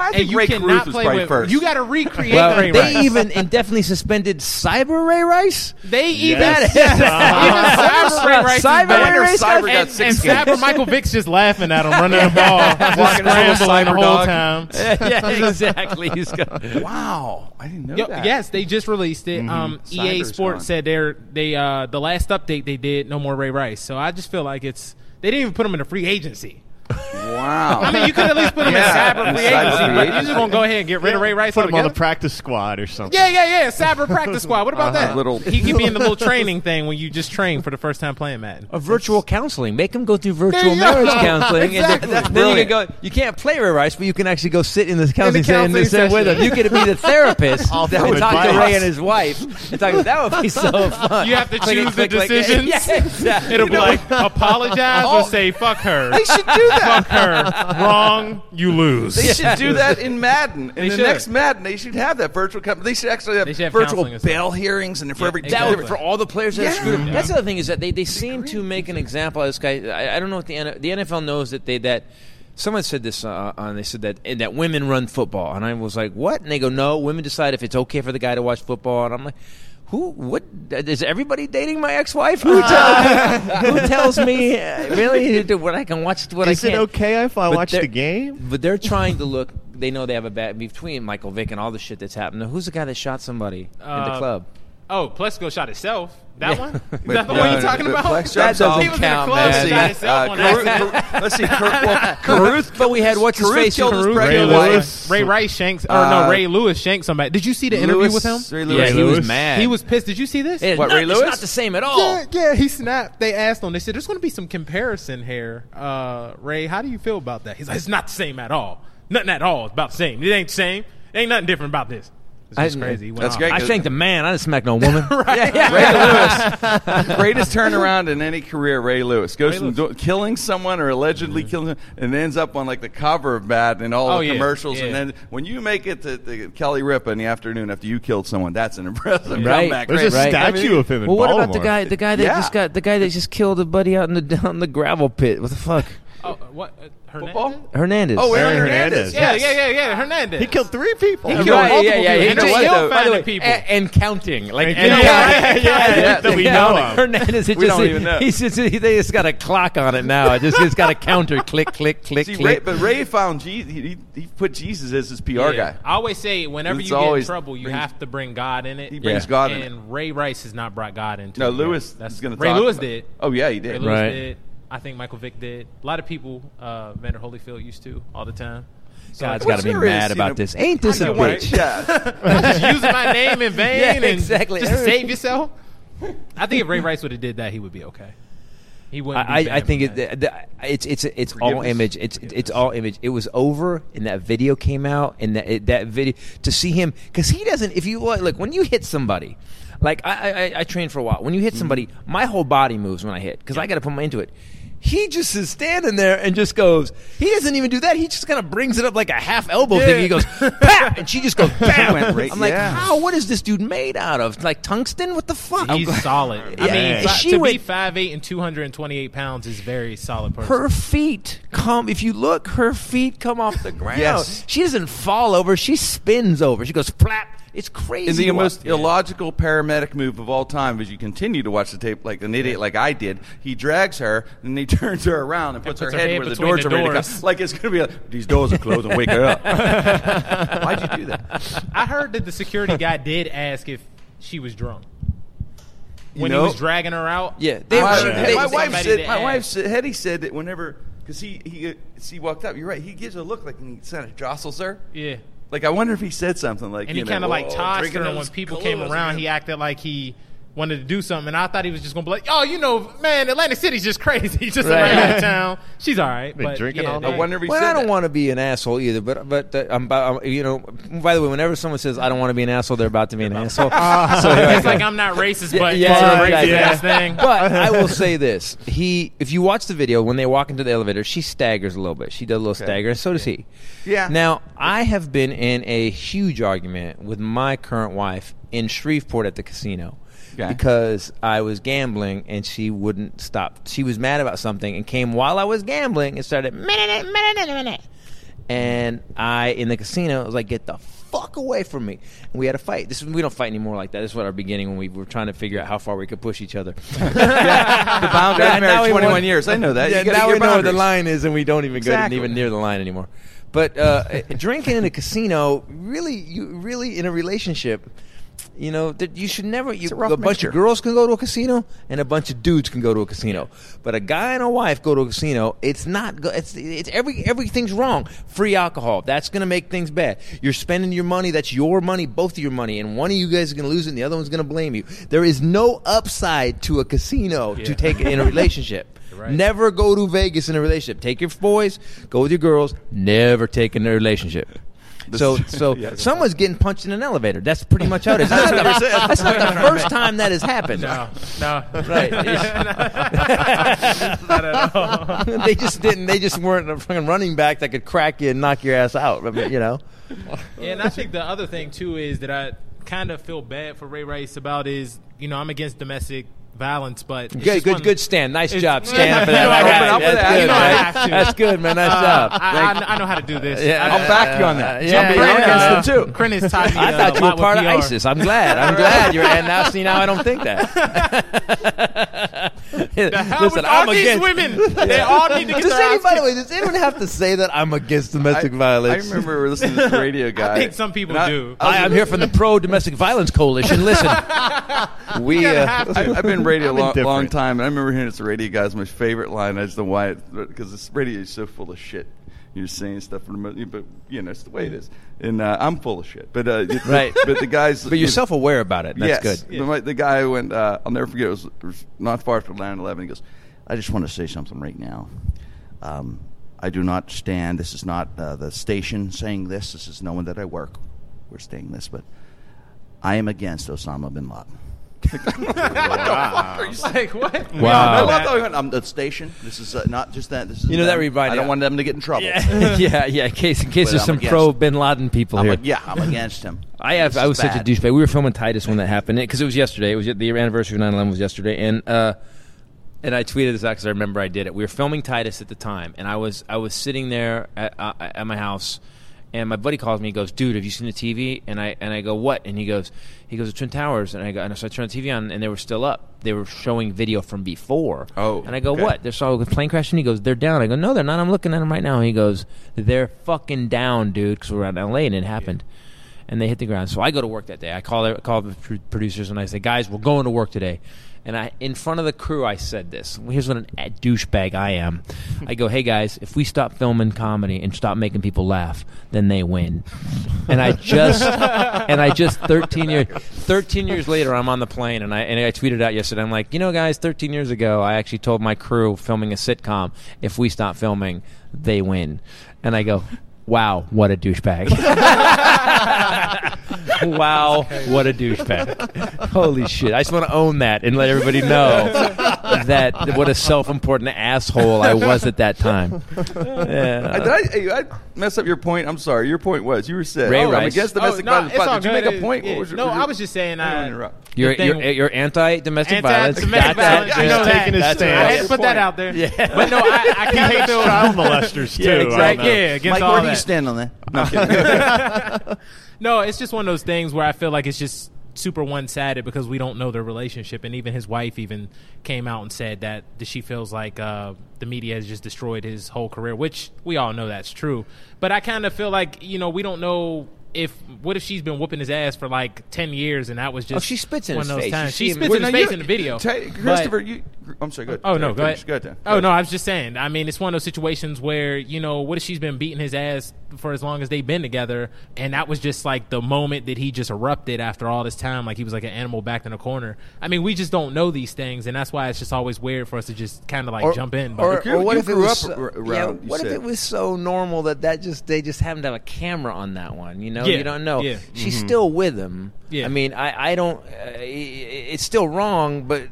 I think Ray Cruz was right first. You got to recreate well, Ray Rice. They even indefinitely suspended Cyber Ray Rice? They even... Yes. Yes. Uh-huh. Even Cyber Ray Rice. Cyber Ray Rice got and, six and games. Cyber Michael Vick's just laughing at him, running the ball, just scrambling the whole dog. Time. Yeah, exactly. He's got... Wow. I didn't know Yo, that. Yes, they just released it. Mm-hmm. Um, E A Sports gone. Said they're, they uh, the last update they did, no more Ray Rice. So I just feel like it's... They didn't even put him in a free agency. Wow. I mean, you could at least put him yeah. in cyber free agency, but you're just going to go ahead and get rid of Ray Rice. Put him together? On the practice squad or something. Yeah, yeah, yeah. Cyber practice squad. What about uh-huh. that? Little he could be in the little training thing when you just train for the first time playing Madden. A virtual counseling. Make him go through virtual marriage counseling. Exactly. And then, then you can go, you can't play Ray Rice, but you can actually go sit in the counseling center with him. You could be the therapist that would advice. Talk to Ray and his wife. And talk, that would be so fun. You have to choose like, the like, decisions. Like, yeah, exactly. It'll be you know, like, apologize or say, fuck her. They should do that. Fuck her. Wrong, you lose. They should do that in Madden. In the should. Next Madden, they should have that virtual company. They should actually have, should have virtual bail hearings and for yeah, every exactly. for all the players that yeah. are screwed. Yeah. That's the other thing is that they, they seem to make an example of this guy. I, I don't know what the the N F L knows that they that someone said this uh, on they said that that women run football and I was like what and they go no women decide if it's okay for the guy to watch football and I'm like. Who? What? Is everybody dating my ex-wife? Who, uh, tell, who tells me uh, really what I can watch? What is I can? It okay if I but watch the game? But they're trying to look. They know they have a bad between Michael Vick and all the shit that's happened. Now, who's the guy that shot somebody uh, in the club? Oh, Plexico shot himself. That yeah. one? Is that but, the no, one you're talking no, about? That doesn't count, man. Let's see. Uh, Caruth, Caruth, let's see. Caruth, Caruth, but we had what's his Caruth face? Killed his pregnant wife. Ray Rice shanks. Or uh, no, Ray Lewis shanked somebody. Did you see the Lewis, interview with him? Ray Lewis. Yeah, he was mad. He was pissed. Did you see this? It, what, not, Ray Lewis? It's not the same at all. Yeah, yeah, he snapped. They asked him. They said, there's going to be some comparison here. Uh, Ray, how do you feel about that? He's like, it's not the same at all. Nothing at all. It's about the same. It ain't the same. It ain't nothing different about this. That's crazy. That's great. I shanked a man. I didn't smack no woman. Right. Yeah. Ray Lewis. Greatest turnaround in any career, Ray Lewis. Goes Ray from Lewis. Do- killing someone or allegedly mm-hmm. killing someone and ends up on like the cover of Madden and all oh, the yeah. commercials. Yeah. And then when you make it to, to Kelly Ripa in the afternoon after you killed someone, that's an impressive right. comeback. There's right. a statue I mean, of him in well, Baltimore. Well, what about the guy, the guy that yeah. just got the guy that just killed a buddy out in the, down the gravel pit? What the fuck? Oh, what? Hernandez? Hernandez. Oh, Aaron Hernandez. Hernandez. Yeah, yes. yeah, yeah, yeah. Hernandez. He killed three people. He killed right, multiple yeah, yeah, people. He killed five people. And, and counting. Like, and and yeah, yeah, yeah, yeah. That we know of. Hernandez. It we just, don't even know. He's just, he, they just got a clock on it now. It just, it's got a counter. Click, click, click, See, click. Ray, but Ray found Jesus. He, he put Jesus as his P R yeah. guy. I always say whenever it's you get in trouble, you brings, have to bring God in it. He brings yeah. God in it. And Ray Rice has not brought God into it. No, Lewis is going to talk. Ray Lewis did. Oh, yeah, he did. Ray Lewis did. I think Michael Vick did. A lot of people, uh, Vander Holyfield used to all the time. So God's got to be mad about know, this. Ain't this a bitch? Yeah. Just using my name in vain yeah, and exactly. just to save yourself. I think if Ray Rice would have did that, he would be okay. He wouldn't. I, I think it, the, the, it's it's it's all image. It's it's all image. It was over, and that video came out, and that it, that video to see him because he doesn't. If you look, like, when you hit somebody. Like, I, I I trained for a while. When you hit somebody, my whole body moves when I hit because yeah. I got to put my into it. He just is standing there and just goes, he doesn't even do that. He just kind of brings it up like a half elbow yeah. thing. He goes, pap! And she just goes, bam! I'm like, yeah. how? What is this dude made out of? Like tungsten? What the fuck? He's like, solid. I yeah. mean, yeah. She to went, be five eight and two hundred twenty-eight pounds is very solid person. Her feet come, if you look, her feet come off the ground. Yes. She doesn't fall over. She spins over. She goes, plap. It's crazy. And the most yeah. illogical paramedic move of all time is you continue to watch the tape like an idiot like I did. He drags her, and he turns her around and puts, and puts her, her head where the doors the are doors. Ready to come. Like it's going to be like, these doors are closed and wake her up. Why'd you do that? I heard that the security guy did ask if she was drunk. When you know, he was dragging her out? Yeah. They, my they, they, my wife said, my wife said, Hetty said that whenever, because he, he, he walked up, you're right, he gives her a look like and he kind of jostles her. Yeah. Like, I wonder if he said something like, and you know, and he kind of like tossed her, and when people came around, he acted like he wanted to do something, and I thought he was just gonna be like, oh, you know, man, Atlantic City's just crazy. He's just right. a regular town. She's all right. Been but drinking yeah, all night. I wonder if he well, said I don't that. want to be an asshole either, but but uh, I'm, I'm you know. By the way, whenever someone says I don't want to be an asshole, they're about to be an asshole. Uh, so it's like I'm not racist, but yeah, yeah, right, racist yeah. thing. But I will say this: he, if you watch the video when they walk into the elevator, she staggers a little bit. She does a little okay. stagger, and so does yeah. he. Yeah. Now I have been in a huge argument with my current wife in Shreveport at the casino okay. because I was gambling and she wouldn't stop. She was mad about something and came while I was gambling and started minute, minute, minute. And I in the casino was like, "Get the fuck away from me!" And we had a fight. This we don't fight anymore like that. This was our beginning when we were trying to figure out how far we could push each other. yeah. The boundary of marriage, twenty-one won. years. I know that. Yeah, now we know where the line is, and we don't even exactly. go even near the line anymore. But uh, drinking in a casino, really, you really in a relationship. You know, that you should never. You, a, a bunch of girls can go to a casino, and a bunch of dudes can go to a casino. But a guy and a wife go to a casino. It's not. It's it's every everything's wrong. Free alcohol. That's going to make things bad. You're spending your money. That's your money. Both of your money. And one of you guys is going to lose it, and the other one's going to blame you. There is no upside to a casino yeah. to take in a relationship. Right. Never go to Vegas in a relationship. Take your boys. Go with your girls. Never take in a relationship. So so yeah, someone's right. getting punched in an elevator. That's pretty much how it is. That's, that's, the, that's not the first time that has happened. No, no. Right. Not at all. They just didn't. They just weren't a fucking running back that could crack you and knock your ass out. I mean, you know. Yeah, and I think the other thing, too, is that I kind of feel bad for Ray Rice about is, you know, I'm against domestic violence, but good, good, good, Stan. Nice job, Stan. For that, that's good, man. Nice uh, job. I, I, I know how to do this. Yeah, I, I'll back uh, you on that. Yeah, I'm yeah, yeah. Against them too. Is taught me, I thought uh, you were part of P R. ISIS. I'm glad. I'm glad you're. And now, see, now I don't think that. Listen, I'm all against these women. Yeah. They all need to get. Does anybody? By the way, does anyone have to say that I'm against domestic I, violence? I remember listening to this radio guy. I think some people do. I'm here from the Pro Domestic Violence Coalition. Listen, we. I've been. Radio a long, long time, and I remember hearing it's the radio guy's my favorite line. I just know why, because this radio is so full of shit. You're saying stuff, but you know it's the way it is. And uh, I'm full of shit, but uh, right. But, but the guys, but you're self aware about it. That's yes, good. Yeah. But the guy went. Uh, I'll never forget. It was, it was not far from nine eleven. He goes, "I just want to say something right now. Um, I do not stand. This is not uh, the station saying this. This is no one that I work. We're saying this, but I am against Osama bin Laden." What wow. the fuck are you like? What? Wow! I love I'm the station. This is uh, not just that. This is you know them. That reminds. I don't want them to get in trouble. Yeah, yeah. yeah. In case, in case but there's I'm some against. pro Bin Laden people I'm here. A, yeah, I'm against him. I have. This I was such bad. a douchebag. We were filming Titus when that happened because it, it was yesterday. It was the anniversary of nine eleven was yesterday, and uh, and I tweeted this out because I remember I did it. We were filming Titus at the time, and I was I was sitting there at, uh, at my house. And my buddy calls me. He goes, "Dude, have you seen the T V?" And I and I go, "What?" And he goes, "He goes the Twin Towers." And I go, and so I turned the T V on, and they were still up. They were showing video from before. Oh, and I go, okay. "What?" They saw a plane crash, and he goes, "They're down." I go, "No, they're not. I'm looking at them right now." And he goes, "They're fucking down, dude," because we're out in L A and it happened, yeah. and they hit the ground. So I go to work that day. I call I call the producers and I say, "Guys, we're going to work today." And I, in front of the crew, I said this. Here's what an a douchebag I am. I go, "Hey, guys, if we stop filming comedy and stop making people laugh, then they win." And I just, and I just thirteen years, thirteen years later, I'm on the plane, and I and I tweeted out yesterday. I'm like, you know, guys, thirteen years ago, I actually told my crew filming a sitcom, if we stop filming, they win. And I go, wow, what a douchebag. Wow, what a douchebag. Holy shit. I just want to own that and let everybody know that what a self-important asshole I was at that time. Yeah. Did I, I mess up your point? I'm sorry. Your point was, you were saying, Ray oh, Rice. I'm against domestic oh, no, violence. Did you make a point? It, what was your, no, was your, I was just saying. I, you're, you're, you're anti-domestic violence. Anti-domestic violence. Just yeah, taking his stance. I had to put that out there. Yeah. But no, I, I can't hate child molesters, too. Yeah, exactly. Yeah, against Mike, all where that. do you stand on that? No, I'm kidding. No, it's just one of those things where I feel like it's just super one-sided because we don't know their relationship. And even his wife even came out and said that she feels like uh, the media has just destroyed his whole career, which we all know that's true. But I kind of feel like, you know, we don't know – if what if she's been whooping his ass for like ten years and that was just oh, she spits in one his of those face. times. She, she spits in his face in the video. T- Christopher, but, you, I'm sorry. Go ahead. Oh no, go ahead. go ahead. Oh no, I was just saying. I mean, it's one of those situations where you know what if she's been beating his ass for as long as they've been together, and that was just like the moment that he just erupted after all this time, like he was like an animal backed in a corner. I mean, we just don't know these things, and that's why it's just always weird for us to just kind of like or, jump in. But or, or what if it was so, r- around, yeah, what if it was so normal that that just they just happened to have a camera on that one? You know, yeah. you don't know. Yeah. She's mm-hmm. still with him. Yeah. I mean, I, I don't. Uh, it's still wrong, but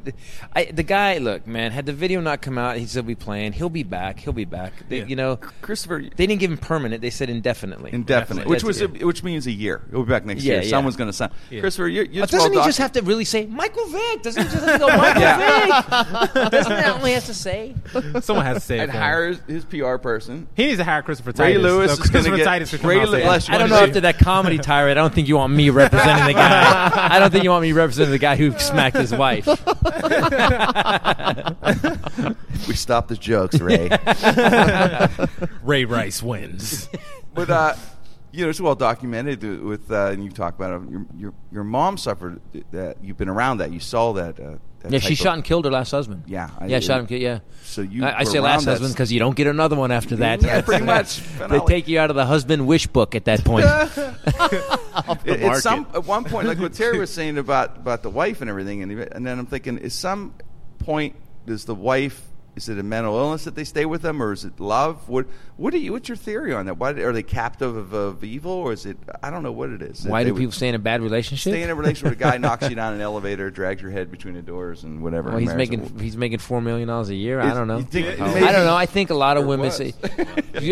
I, the guy. Look, man, had the video not come out, he'd still be playing. He'll be back. He'll be back. They, yeah. You know, Christopher. They didn't give him permanent. They said indefinitely. Indefinite, which That's was a, which means a year. He'll be back next yeah, year. Yeah. Someone's going to sign. Yeah. Christopher, you're, you're oh, doesn't he doc- just have to really say Michael Vick? Doesn't he just have to go Michael yeah. Vick? Doesn't that only has to say? Someone has to say. I'd hire his P R person. He needs to hire Christopher Titus. Ray Lewis so is Christopher Titus get, Ray Lewis. I don't know after that comedy tirade. I don't think you want me representing the guy. I don't think you want me representing the guy who smacked his wife. We stopped the jokes, Ray. Ray Rice wins. But, uh, you know, it's well documented with, uh, and you talk about it, your, your, your mom suffered that. You've been around that. You saw that. Uh, that yeah, she shot of, and killed her last husband. Yeah. I, yeah, shot him, yeah. So you I, I say last husband because you don't get another one after that. Yeah, pretty much. They take you out of the husband wish book at that point. It, at, some, at one point, like what Terry was saying about, about the wife and everything, and, and then I'm thinking, at some point, does the wife, is it a mental illness that they stay with them, or is it love? What What do you? What's your theory on that? Why are they captive of, of evil, or is it? I don't know what it is. Why do people stay in a bad relationship? Stay in a relationship where a guy knocks you down in an elevator, drags your head between the doors, and whatever. Well, he's making will, he's making four million dollars a year. Is, I don't know. Think, oh. I don't know. I think a lot of women say.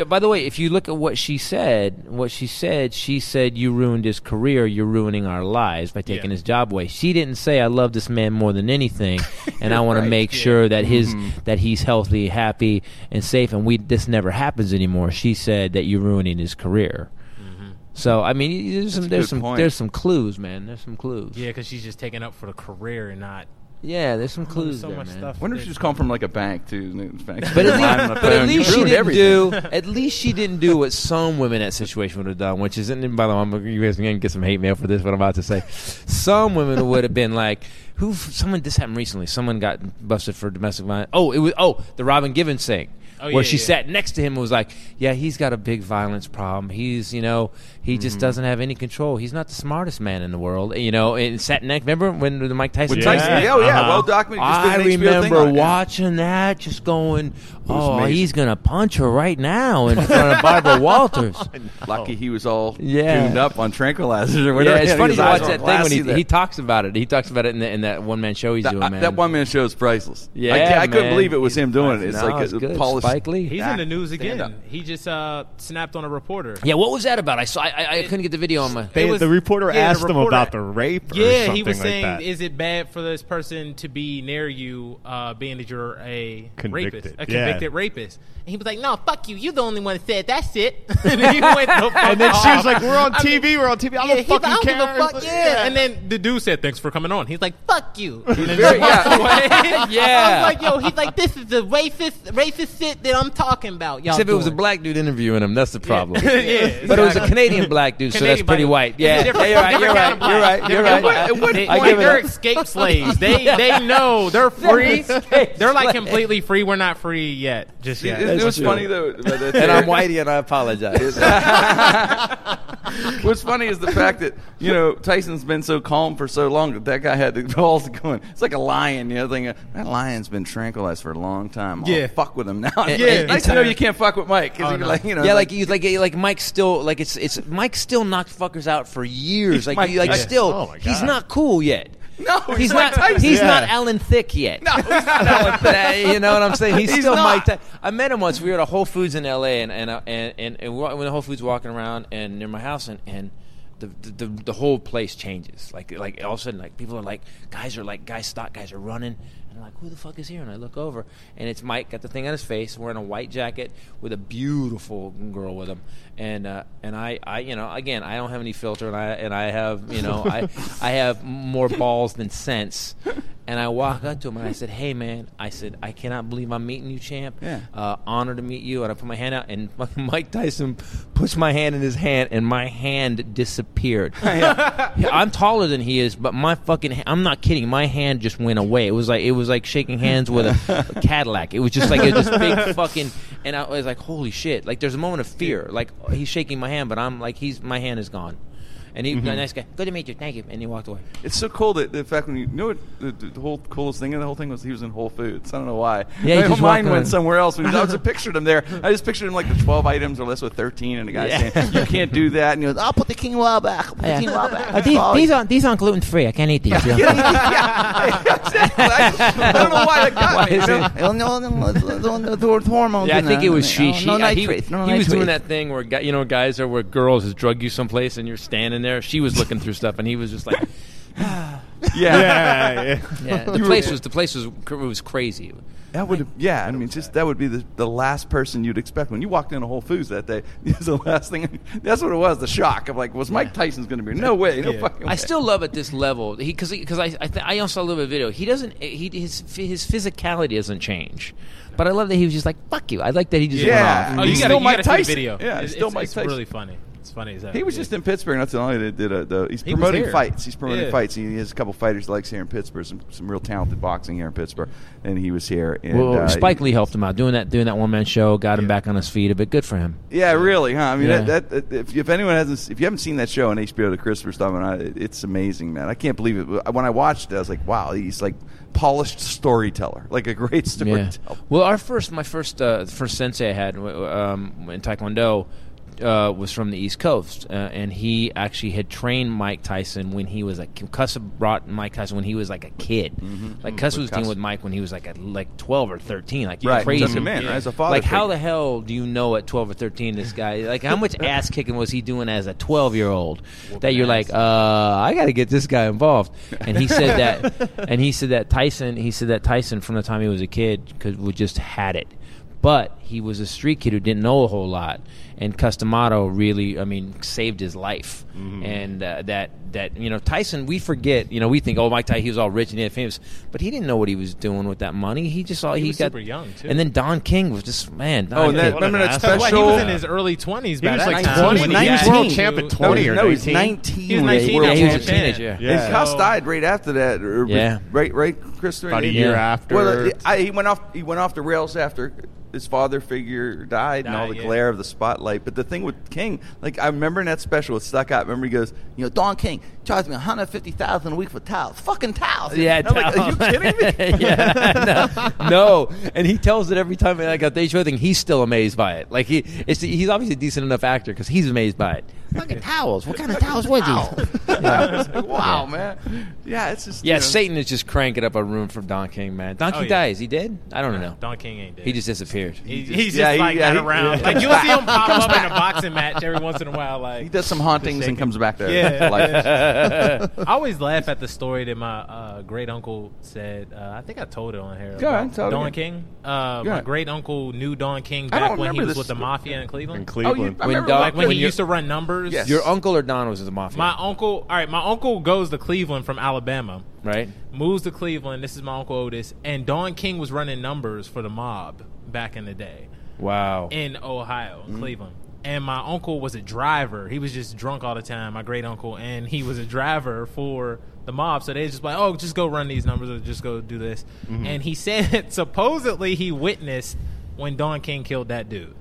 By the way, if you look at what she said, what she said, she said, "You ruined his career. You're ruining our lives by taking yeah. his job away." She didn't say, "I love this man more than anything, and I want right. to make yeah. sure that his mm-hmm. that he." He's healthy, happy, and safe, and we this never happens anymore. She said that you're ruining his career. Mm-hmm. So I mean, there's some there's some point. there's some clues, man. There's some clues. Yeah, because she's just taking up for the career and not. Yeah, there's some clues. There's so there, much man. Stuff. I wonder if she just come from like a bank too. But at least, but at least she didn't everything. do. At least she didn't do what some women in that situation would have done, which isn't. By the way, I'm, you guys are gonna get some hate mail for this. What I'm about to say, some women would have been like. Who? Someone. This happened recently. Someone got busted for domestic violence. Oh, it was. Oh, the Robin Givens thing, oh, where yeah, she yeah. sat next to him and was like, "Yeah, he's got a big violence problem. He's, you know, he mm-hmm. just doesn't have any control. He's not the smartest man in the world, you know." And sat next. Remember when the Mike Tyson? Yeah. Tyson yeah. Oh yeah, uh-huh. well documented. I remember watching that, just going, "Oh, he's gonna punch her right now in front of Barbara Walters." Lucky he was all yeah. tuned up on tranquilizers or whatever. Yeah, it's yeah, funny to watch that thing when he, he talks about it. He talks about it in the. In that one-man show he's that, doing, man. That one-man show is priceless. Yeah, I, I man. couldn't believe it was he's, him doing it. It's no, like a, polished. Spike Lee. He's nah, in the news again. He just uh, snapped on a reporter. Yeah, what was that about? I saw. I, I, I couldn't get the video on my. They, was, the reporter yeah, asked the reporter, him about the rape. Or yeah, something he was like saying, that. "Is it bad for this person to be near you, uh, being that you're a convicted. rapist, a convicted yeah. rapist?" And he was like, "No, fuck you. You the only one that said that's it." And then he went the fuck And then off. She was like, "We're on T V. I mean, we're on T V. I don't yeah, fucking care." Like, fuck yeah. And then the dude said, "Thanks for coming on." He's like, "Fuck you." And then Very, yeah. yeah. I was like, "Yo," he's like, "This is the racist, racist shit that I'm talking about." Y'all Except doing. It was a black dude interviewing him. That's the problem. Yeah. yeah. But it was a Canadian black dude, Canadian so that's pretty white. Yeah. yeah. You're right. You're right. You're right. You're right. You're right. I give it. They're escape slaves. They they know they're free. They're like completely free. We're not free yet. Just yet. It was funny though, and I'm whitey, and I apologize. What's funny is the fact that you know Tyson's been so calm for so long that that guy had the balls going. It's like a lion, you know. Thing that lion's been tranquilized for a long time. Yeah, I'll fuck with him now. And, yeah, and, nice to know you can't fuck with Mike. Oh, no. Like, you know, yeah, like you, like like Mike still like it's it's Mike still knocked fuckers out for years. Like Mike, like yeah. still, oh he's not cool yet. No, he's, he's not. Tyson. He's yeah. not Alan Thicke yet. No, he's not Alan Thicke. You know what I'm saying? He's, he's still not. Mike. T- I met him once. We were at a Whole Foods in L A and and and, and, and when Whole Foods walking around and near my house and. and The, the the whole place changes. Like like all of a sudden, like people are like guys are like guys stock guys are running, and I'm like, who the fuck is here? And I look over, and it's Mike got the thing on his face, wearing a white jacket with a beautiful girl with him, and uh, and I, I you know again I don't have any filter, and I and I have you know I I have more balls than sense, And I walked up to him and I said, "Hey, man," I said, "I cannot believe I'm meeting you, champ. Yeah. Uh, honored to meet you." And I put my hand out, and Mike Tyson puts my hand in his hand, and my hand disappeared. I'm taller than he is, but my fucking – I'm not kidding. My hand just went away. It was like it was like shaking hands with a, a Cadillac. It was just like it was this big fucking – and I was like, holy shit. Like there's a moment of fear. Like he's shaking my hand, but I'm like he's my hand is gone. And he, mm-hmm. nice guy. Good to meet you. Thank you. And he walked away. It's so cool that the fact when you, you know what the, the whole coolest thing in the whole thing was he was in Whole Foods. I don't know why. Yeah, my mind went somewhere else. When I was pictured him there. I just pictured him like the twelve items or less with thirteen, and the guy yeah. saying you can't do that. And he goes, "I'll put the quinoa back. I'll put yeah. the quinoa back." Are these, oh, these aren't these aren't gluten free. I can't eat these. yeah, yeah, exactly. I, just, I don't know why that got me. Hormones. Yeah, I think it was she. She. No, he was doing that thing where you know guys are where girls has drug you someplace and you're standing there, she was looking through stuff, and he was just like, yeah. yeah, yeah, yeah. The place was the place was it was crazy. That would have, yeah. I mean, just that would be the, the last person you'd expect when you walked into Whole Foods that day. It was the last thing. That's what it was. The shock of like, was Mike yeah. Tyson's going to be? No way. No yeah. fucking way. I still love at this level because because I I, th- I also love a video. He doesn't. He his his physicality doesn't change. But I love that he was just like, fuck you. I like that he just yeah. went off. Oh, you got to Mike Tyson video. Yeah, it's, still it's, Mike it's Tyson. Really funny. It's funny. He was just in Pittsburgh not too long ago. Did a, the, he's he promoting fights. He's promoting yeah. fights. He has a couple fighters' legs here in Pittsburgh. Some some real talented boxing here in Pittsburgh. And he was here. And, well, uh, Spike Lee helped him out doing that doing that one man show. Got him yeah. back on his feet a bit. Good for him. Yeah, really, huh? I mean, yeah. that, that if, if anyone hasn't, if you haven't seen that show on H B O, the Christopher Stubbleman, it's amazing, man. I can't believe it. When I watched it, I was like, wow, he's like polished storyteller, like a great storyteller. Yeah. Well, our first, my first, uh, first sensei I had um, in Taekwondo. Uh, was from the East Coast, uh, and he actually had trained Mike Tyson when he was like Cuss brought Mike Tyson when he was like a kid. Mm-hmm. Like Cuss was Cuss. dealing with Mike when he was like a, like twelve or thirteen. Like right. crazy as a man, yeah. right? As a father. Like figure. How the hell do you know at twelve or thirteen this guy? Like how much ass kicking was he doing as a twelve year old that you're ass. like, uh, I got to get this guy involved? And he said that, and he said that Tyson, he said that Tyson from the time he was a kid could would just had it. But he was a street kid who didn't know a whole lot, and Customato really, I mean, saved his life. Mm-hmm. And uh, that that you know, Tyson, we forget, you know, we think, oh, Mike Tyson, he was all rich and he had famous, but he didn't know what he was doing with that money. He just all he, he was got super young too. And then Don King was just man. Don oh, and that, remember that special? He was in his early twenties. He was like twenty. He was yeah. world champ at twenty or no, he's nineteen. He was nineteen. Yeah, he was a teenager. Yeah. yeah. And Cuss died right after that. Or yeah. Right, right, Chris. About a year yeah. after. Well, I, he went off. He went off the rails after his father figure died, died and all the yeah. glare of the spotlight. But the thing with King, like I remember in that special, it stuck out. I remember he goes, you know, Don King charged me one hundred fifty thousand dollars a week for towels. Fucking towels. Yeah, towels. Like, are you kidding me? yeah, no, no. And he tells it every time. And like at the H B O thing, he's still amazed by it. Like he, it's, he's obviously a decent enough actor because he's amazed by it. Fucking towels. What kind of towels were these? yeah. like, wow, yeah. man. Yeah, it's just. Yeah, you know. Satan is just cranking up a room for Don King, man. Don King oh, yeah. dies. He dead? I don't yeah. know. Don King ain't dead. He just disappeared. He, he's just yeah, like he, yeah, not he, around. Yeah. Like you'll see him pop up back. in a boxing match every once in a while. Like he does some hauntings and comes back to yeah. life. I always laugh at the story that my uh, great uncle said. Uh, I think I told it on here. Go ahead, tell Don King. Uh, my great uncle knew Don King back when he was with the mafia in Cleveland. In Cleveland, like when he used to run numbers. Yes. Your uncle or Don was in the mafia? My uncle, all right, my uncle goes to Cleveland from Alabama. Right. Moves to Cleveland. This is my Uncle Otis. And Don King was running numbers for the mob back in the day. Wow. In Ohio, mm-hmm. Cleveland. And my uncle was a driver. He was just drunk all the time, my great uncle. And he was a driver for the mob. So they just like, oh, just go run these numbers or just go do this. Mm-hmm. And he said supposedly he witnessed when Don King killed that dude.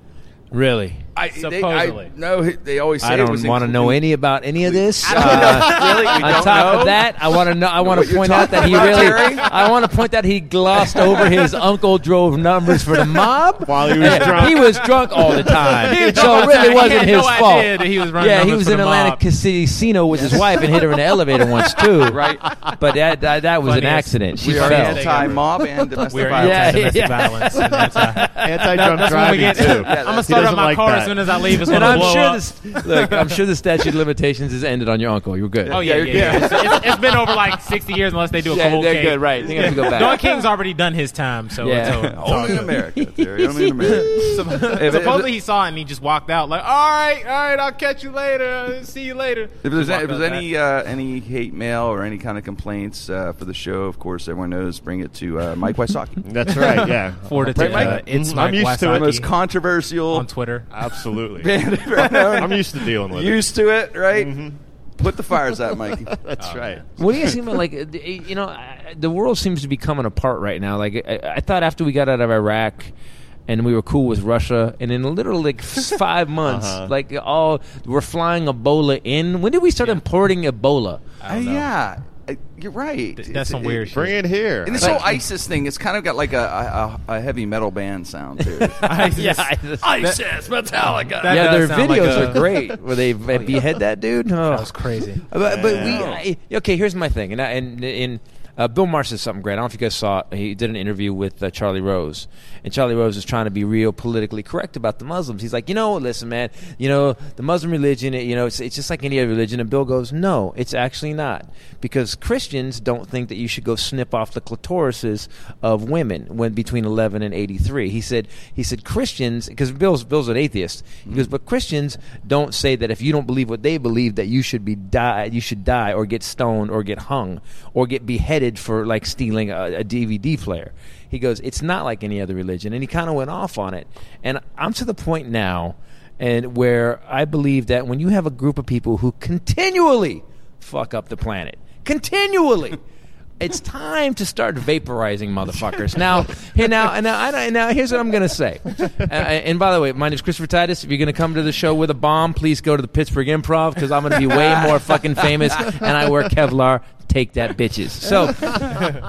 Really? I, Supposedly. They, I, no, they always say I don't want to know any about any of this. Uh, really? We don't on top know? Of that, I want to know. I want to point out that he really. Terry? I want to point that he glossed over his uncle drove numbers for the mob while he was drunk. He was drunk all the time, so it really time. wasn't his no fault. That he was running yeah, he was in Atlantic Casino with his wife and hit her in the elevator once too. Right, but that that, that was Funniest. an accident. She we fell. Are anti-mob and domestic violence. Anti-drunk driving too. I'm gonna start up my car. as soon as I leave, it's going to blow sure up. This, look, I'm sure the statute of limitations is ended on your uncle. You're good. Oh, yeah, yeah, you're yeah, good. Yeah. It's, it's been over like sixty years unless they do a yeah, cold they're case. They're good, right. They have to go back. Don King's already done his time, so yeah. it's over. Only in America, Terry. Only in America. Supposedly he saw it and he just walked out like, all right, all right, I'll catch you later. See you later. If there's, a, if there's any uh, any hate mail or any kind of complaints uh, for the show, of course, everyone knows, bring it to uh, Mike Wysocki. That's right, yeah. Forward to uh, it's Mike I'm used Wysocki. To the most controversial. On Twitter. Absolutely. I'm used to dealing with used it. Used to it, right? Mm-hmm. Put the fires out, Mikey. That's oh, right. What do you guys think about, like, you know, the world seems to be coming apart right now. Like, I, I thought after we got out of Iraq and we were cool with Russia, and in literally like five months, uh-huh. like all we're flying Ebola in. When did we start yeah. importing Ebola? I don't know. Uh, yeah, uh, you're right. Th- that's it's, some weird. It, shit. Bring it here. And this like, whole ISIS thing, it's kind of got like a a, a heavy metal band sound to it. ISIS, yeah, ISIS, ISIS that, Metallica. That yeah, their videos like are great where they behead that dude. Oh. That was crazy. But, but we I, okay. Here's my thing, and I, and in. Uh, Bill Maher said something great. I don't know if you guys saw it. He did an interview with uh, Charlie Rose. And Charlie Rose is trying to be real politically correct about the Muslims. He's like, you know, listen, man, you know, the Muslim religion, it, you know, it's, it's just like any other religion. And Bill goes, no, it's actually not. Because Christians don't think that you should go snip off the clitorises of women when between eleven and eighty-three. He said, he said Christians, because Bill's, Bill's an atheist. He mm-hmm. goes, but Christians don't say that if you don't believe what they believe, that you should be die, you should die or get stoned or get hung or get beheaded for like stealing a, a D V D player. He goes, it's not like any other religion, and he kind of went off on it. And I'm to the point now, and where I believe that when you have a group of people who continually fuck up the planet, continually. It's time to start vaporizing motherfuckers. Now, here, now, now, I, now here's what I'm going to say. Uh, and by the way, my name's Christopher Titus. If you're going to come to the show with a bomb, please go to the Pittsburgh Improv because I'm going to be way more fucking famous, and I wear Kevlar. Take that, bitches. So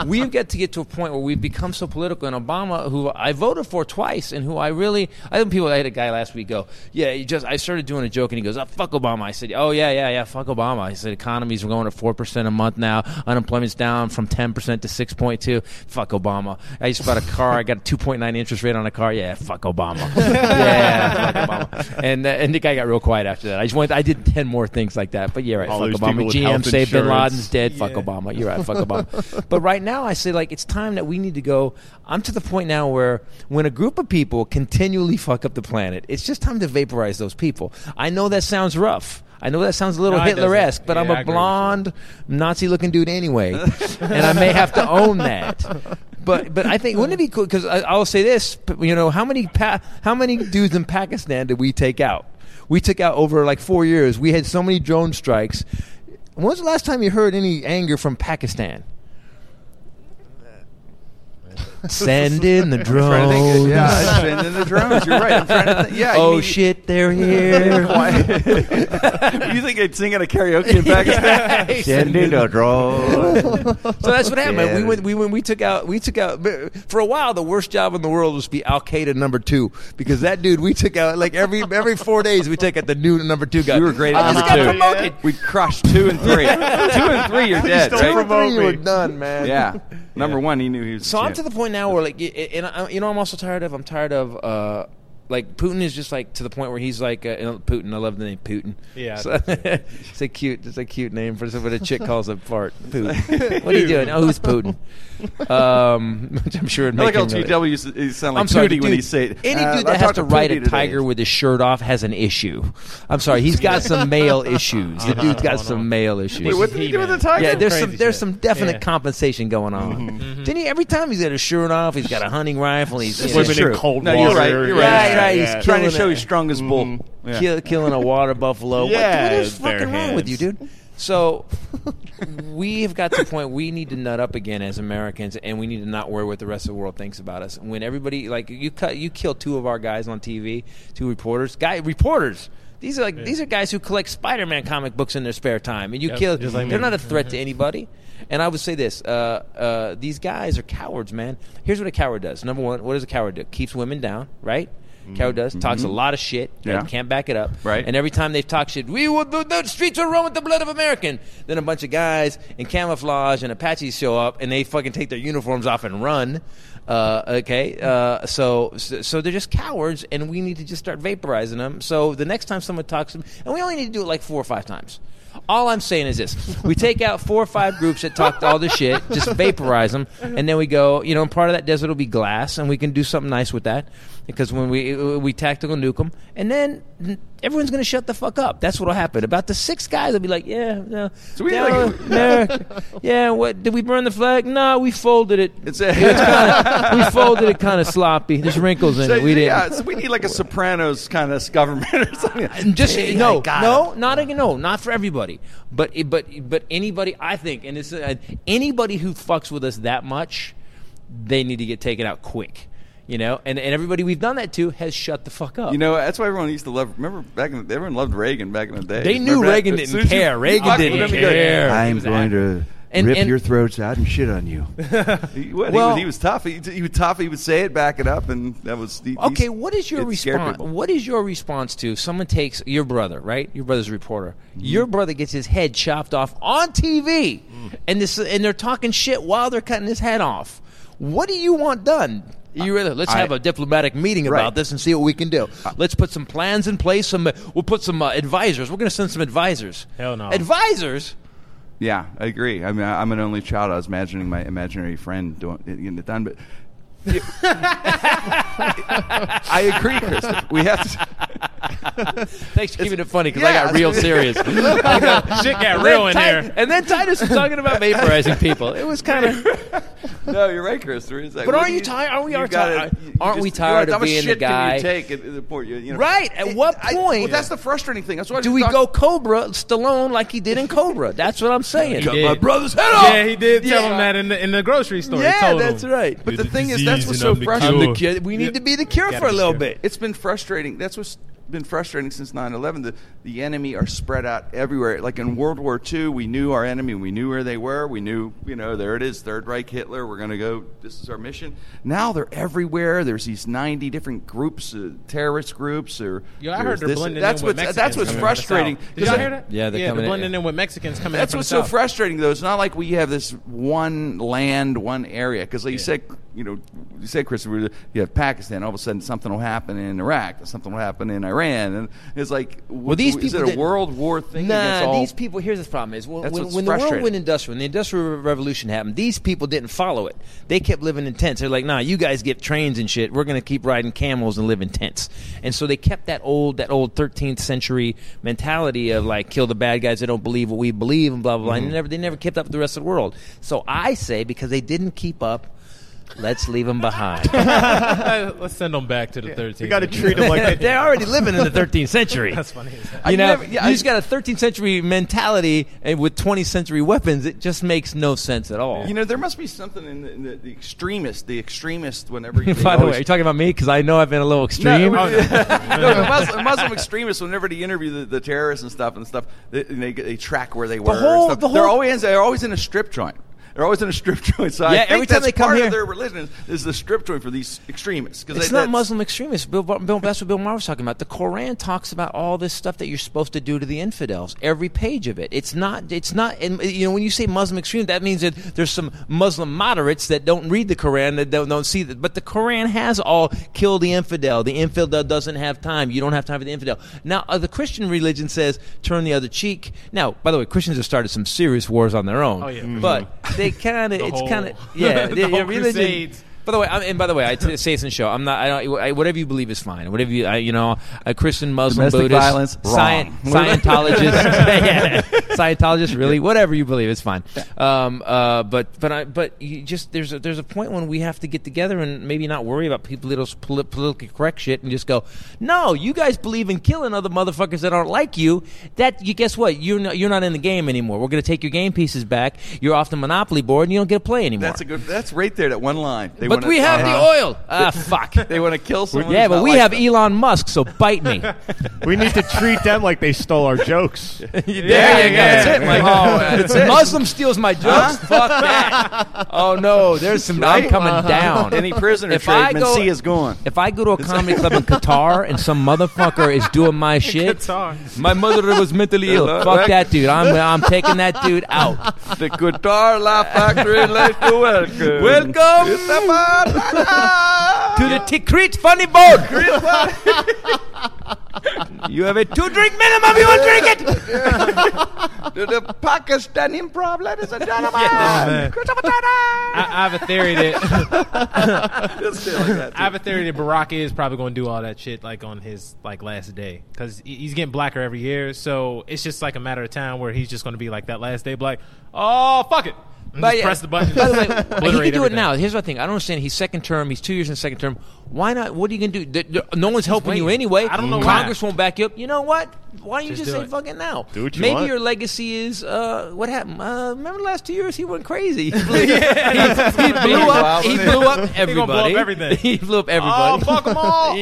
we've got to get to a point where we've become so political. And Obama, who I voted for twice and who I really – I think people – I had a guy last week go, yeah, you just – I started doing a joke, and he goes, oh, fuck Obama. I said, oh, yeah, yeah, yeah, fuck Obama. I said, economies are going to four percent a month now. Unemployment's down from ten percent to six point two. Fuck Obama. I just bought a car. I got a two point nine interest rate on a car. Yeah, fuck Obama. Yeah, fuck Obama. And, uh, and the guy got real quiet after that. I just went – I did ten more things like that. But, yeah, right, all fuck Obama. G M saved Bin Laden's dead. Yeah. Fuck Obama. You're right. Fuck Obama. But right now, I say, like, it's time that we need to go. I'm to the point now where when a group of people continually fuck up the planet, it's just time to vaporize those people. I know that sounds rough. I know that sounds a little no, Hitler-esque, but yeah, I'm a blonde, Nazi-looking dude anyway, and I may have to own that. But but I think wouldn't it be cool? Because I'll say this, you know, how many pa- how many dudes in Pakistan did we take out? We took out over like four years. We had so many drone strikes. When was the last time you heard any anger from Pakistan? Send in the drones. Yeah, send in the drones. You're right. I'm trying to think. Yeah, oh, mean, shit, they're here. You think I'd sing at a karaoke in Pakistan? Yeah, send in the drones. So that's what happened. Yeah. We went. We when we took out. We took out. For a while, the worst job in the world was to be Al Qaeda number two because that dude we took out like every every four days we take out the new number two guy. You were great at number two. Promoted. Yeah. We crushed two and three. two and three, you're dead. Right? Two and three, you were done, man. Yeah. Number yeah. one, he knew he was. So I'm to the point now where, like, and I, you know, I'm also tired of. I'm tired of, uh, like, Putin is just like to the point where he's like, uh, Putin. I love the name Putin. Yeah, so, it's a cute, it's a cute name for what a chick calls a fart. Putin. What are you doing? Oh, who's Putin? Um, I'm sure it makes like L T W. Used to sound like I'm sorry, Pooty dude, when he say it. Any uh, dude that has to, to ride a tiger today. With his shirt off has an issue. I'm sorry, he's got some male issues. The dude's got some male issues. Wait, what did he do with the tiger? Yeah, there's some there's some definite yeah. compensation going on. Mm-hmm. Didn't he? Every time he's got his shirt off, he's got a hunting rifle. He's swimming in cold water. No, you're right. You're right. Right, right. Yeah. He's trying to show he's strong as bull. Mm-hmm. Yeah. Kill, killing a water buffalo. Yeah, what is fucking wrong with you, dude? So we've got to the point we need to nut up again as Americans, and we need to not worry what the rest of the world thinks about us. When everybody, like, you cut, you kill two of our guys on T V, two reporters, guy reporters. These are like yeah. these are guys who collect Spider-Man comic books in their spare time, and you yep, kill. Like they're me. Not a threat to anybody. And I would say this: uh, uh, these guys are cowards, man. Here's what a coward does. Number one, what does a coward do? Keeps women down, right? Coward does. Talks mm-hmm. a lot of shit. Yeah. Right? Can't back it up. Right. And every time they've talked shit, we will, the, the streets are run with the blood of American. Then a bunch of guys in camouflage and Apaches show up, and they fucking take their uniforms off and run. Uh, okay, uh, so so they're just cowards, and we need to just start vaporizing them. So the next time someone talks to them, and we only need to do it like four or five times. All I'm saying is this. We take out four or five groups that talked all this shit, just vaporize them, and then we go, you know, and part of that desert will be glass, and we can do something nice with that because when we we tactical nuke them, and then everyone's going to shut the fuck up. That's what will happen. About the six guys will be like, yeah, no. So we no, like, no yeah, what, did we burn the flag? No, we folded it. It's a- it's kinda, we folded it kind of sloppy. There's wrinkles in so, it. We yeah, didn't. So we need like a Sopranos kind of government or something. Just, hey, no, no, not, a, no, not for everybody. But but but anybody, I think, and it's uh, anybody who fucks with us that much, they need to get taken out quick, you know. And and everybody we've done that to has shut the fuck up. You know, that's why everyone used to love. Remember back in the, everyone loved Reagan back in the day. They remember knew Reagan that, didn't care. You, Reagan I, didn't care. I'm going to. And, Rip and, your throats out and shit on you. he, what, well, he, he was tough. He, he was tough. He would say it, back it up, and that was the. Okay, what is your response? What is your response to someone takes your brother, right? Your brother's a reporter. Mm. Your brother gets his head chopped off on T V, mm. and this and they're talking shit while they're cutting his head off. What do you want done? You really, let's I, have a diplomatic meeting right. about this and see what we can do. Let's put some plans in place. Some we'll put some uh, advisors. We're going to send some advisors. Hell no, advisors. Yeah, I agree. I mean, I'm an only child. I was imagining my imaginary friend doing, getting it done, but I agree, Chris. We have to. Thanks for keeping it funny because yeah. I got real serious. Shit got real in Titus, here. And then Titus was talking about vaporizing people. It was kind of. No, you're right, Chris. Like, but are you, you tired? Are we are tired? Gotta, aren't just, we tired like, of being the guy? How much shit can you take at the point? You know? Right. At it, what point? I, well, that's the frustrating thing. That's why. Do we talk- go Cobra Stallone like he did in Cobra? That's what I'm saying. He cut did. My brother's head off. Yeah, he did yeah. tell him that in the in the grocery store. Yeah, told that's him. Right. But the, the thing is, that's what's so frustrating. We need to be the cure for a little bit. It's been frustrating. That's what's been frustrating since nine eleven. The the enemy are spread out everywhere. Like in World War Two, we knew our enemy. We knew where they were. We knew, you know, there it is, Third Reich, Hitler. We're going to go. This is our mission. Now they're everywhere. There's these ninety different groups, uh, terrorist groups. Or yeah, I heard they're this. blending that's in with Mexicans. That's what's frustrating. Did y'all hear that? Yeah, they're, yeah, they're blending in, in with Mexicans coming That's what's so south. frustrating, though. It's not like we have this one land, one area. Because like yeah. you said, you know, you said, Chris, you have Pakistan. All of a sudden, something will happen in Iraq. Something will happen in Iran. Iran, and it's like, well, these is people it a that, World War thing? Nah, all, these people. Here's the problem: is when, when, when the world went industrial, when the Industrial Revolution happened, these people didn't follow it. They kept living in tents. They're like, nah, you guys get trains and shit. We're gonna keep riding camels and live in tents. And so they kept that old, that old thirteenth century mentality of like, kill the bad guys that don't believe what we believe, and blah blah blah. Mm-hmm. And they never, they never kept up with the rest of the world. So I say, because they didn't keep up. Let's leave them behind. Let's send them back to the thirteenth. We got to treat them like they they're already living in the thirteenth century. That's funny. That? You know, never, yeah, you I, just got a thirteenth century mentality and with twentieth century weapons. It just makes no sense at all. You know, there must be something in the, in the, the extremist. The extremist, whenever. You By the way, are you talking about me? Because I know I've been a little extreme. No, no, the Muslim, Muslim extremists. Whenever they interview the, the terrorists and stuff and stuff, they, they, they track where they were. The whole, and the whole, they're always they're always in a strip joint. They're always in a strip joint, so yeah, I think every time that's they come part here, of their religion is, is the strip joint for these extremists. It's they, not Muslim extremists. Bill, Bill, that's what Bill Maher was talking about. The Koran talks about all this stuff that you're supposed to do to the infidels, every page of it. It's not, It's not. And, you know, when you say Muslim extremists, that means that there's some Muslim moderates that don't read the Koran, that don't, don't see that. But the Koran has all, kill the infidel. The infidel doesn't have time. You don't have time for the infidel. Now, uh, the Christian religion says, turn the other cheek. Now, by the way, Christians have started some serious wars on their own. Oh, yeah. Mm-hmm. But they They kind of, it's kind of, yeah. the whole crusades. By the way, I'm, and by the way, I t- say this in the show. I'm not. I don't. I, whatever you believe is fine. Whatever you, I, you know, a Christian, Muslim, domestic Buddhist, violence, sci- Scientologist, yeah, Scientologist, really, whatever you believe is fine. Um, uh, but but I but you just there's a, there's a point when we have to get together and maybe not worry about people that'll polit- politically correct shit and just go, no, you guys believe in killing other motherfuckers that aren't like you. That you guess what? You're not, you're not in the game anymore. We're gonna take your game pieces back. You're off the Monopoly board and you don't get to play anymore. That's a good. That's right there. That one line. They But we have uh-huh. the oil. Ah, fuck. They want to kill someone. Yeah, but we like have them. Elon Musk, so bite me. We need to treat them like they stole our jokes. there yeah, you yeah, go. Yeah. That's it. Like, oh, that's it. Muslim steals my jokes. Huh? Fuck that. Oh, no. There's some. Right? I'm coming uh-huh. down. Any prisoner trade, Menci is gone. If I go to a comedy club in Qatar and some motherfucker is doing my shit, Qatar. My mother was mentally ill. Fuck that dude. I'm I'm taking that dude out. The Qatar La Factory, like to welcome. Welcome. to the Tikrit funny boat. You have a two-drink minimum. You will drink it. To the Pakistani problem, ladies and gentlemen. Yeah, I, I have a theory that I have a theory that Barack is probably going to do all that shit like on his like last day, because he's getting blacker every year. So it's just like a matter of time where he's just going to be like that last day, black. Oh, fuck it. But yeah. Press the button. By the way, he can do everything. It now. Here's my thing. I don't understand. He's second term. He's two years in second term. Why not? What are you going to do? There, there, no one's He's helping waiting. You anyway. I don't know. Congress why. Won't back you up. You know what? Why don't you just, just do say it. Fuck it now? Do what you Maybe want. Your legacy is uh, what happened. Uh, remember the last two years? He went crazy. He blew, yeah. he, he blew up. He blew up everybody. He gonna blow up everything. He blew up everybody. Oh, fuck them all. Oh,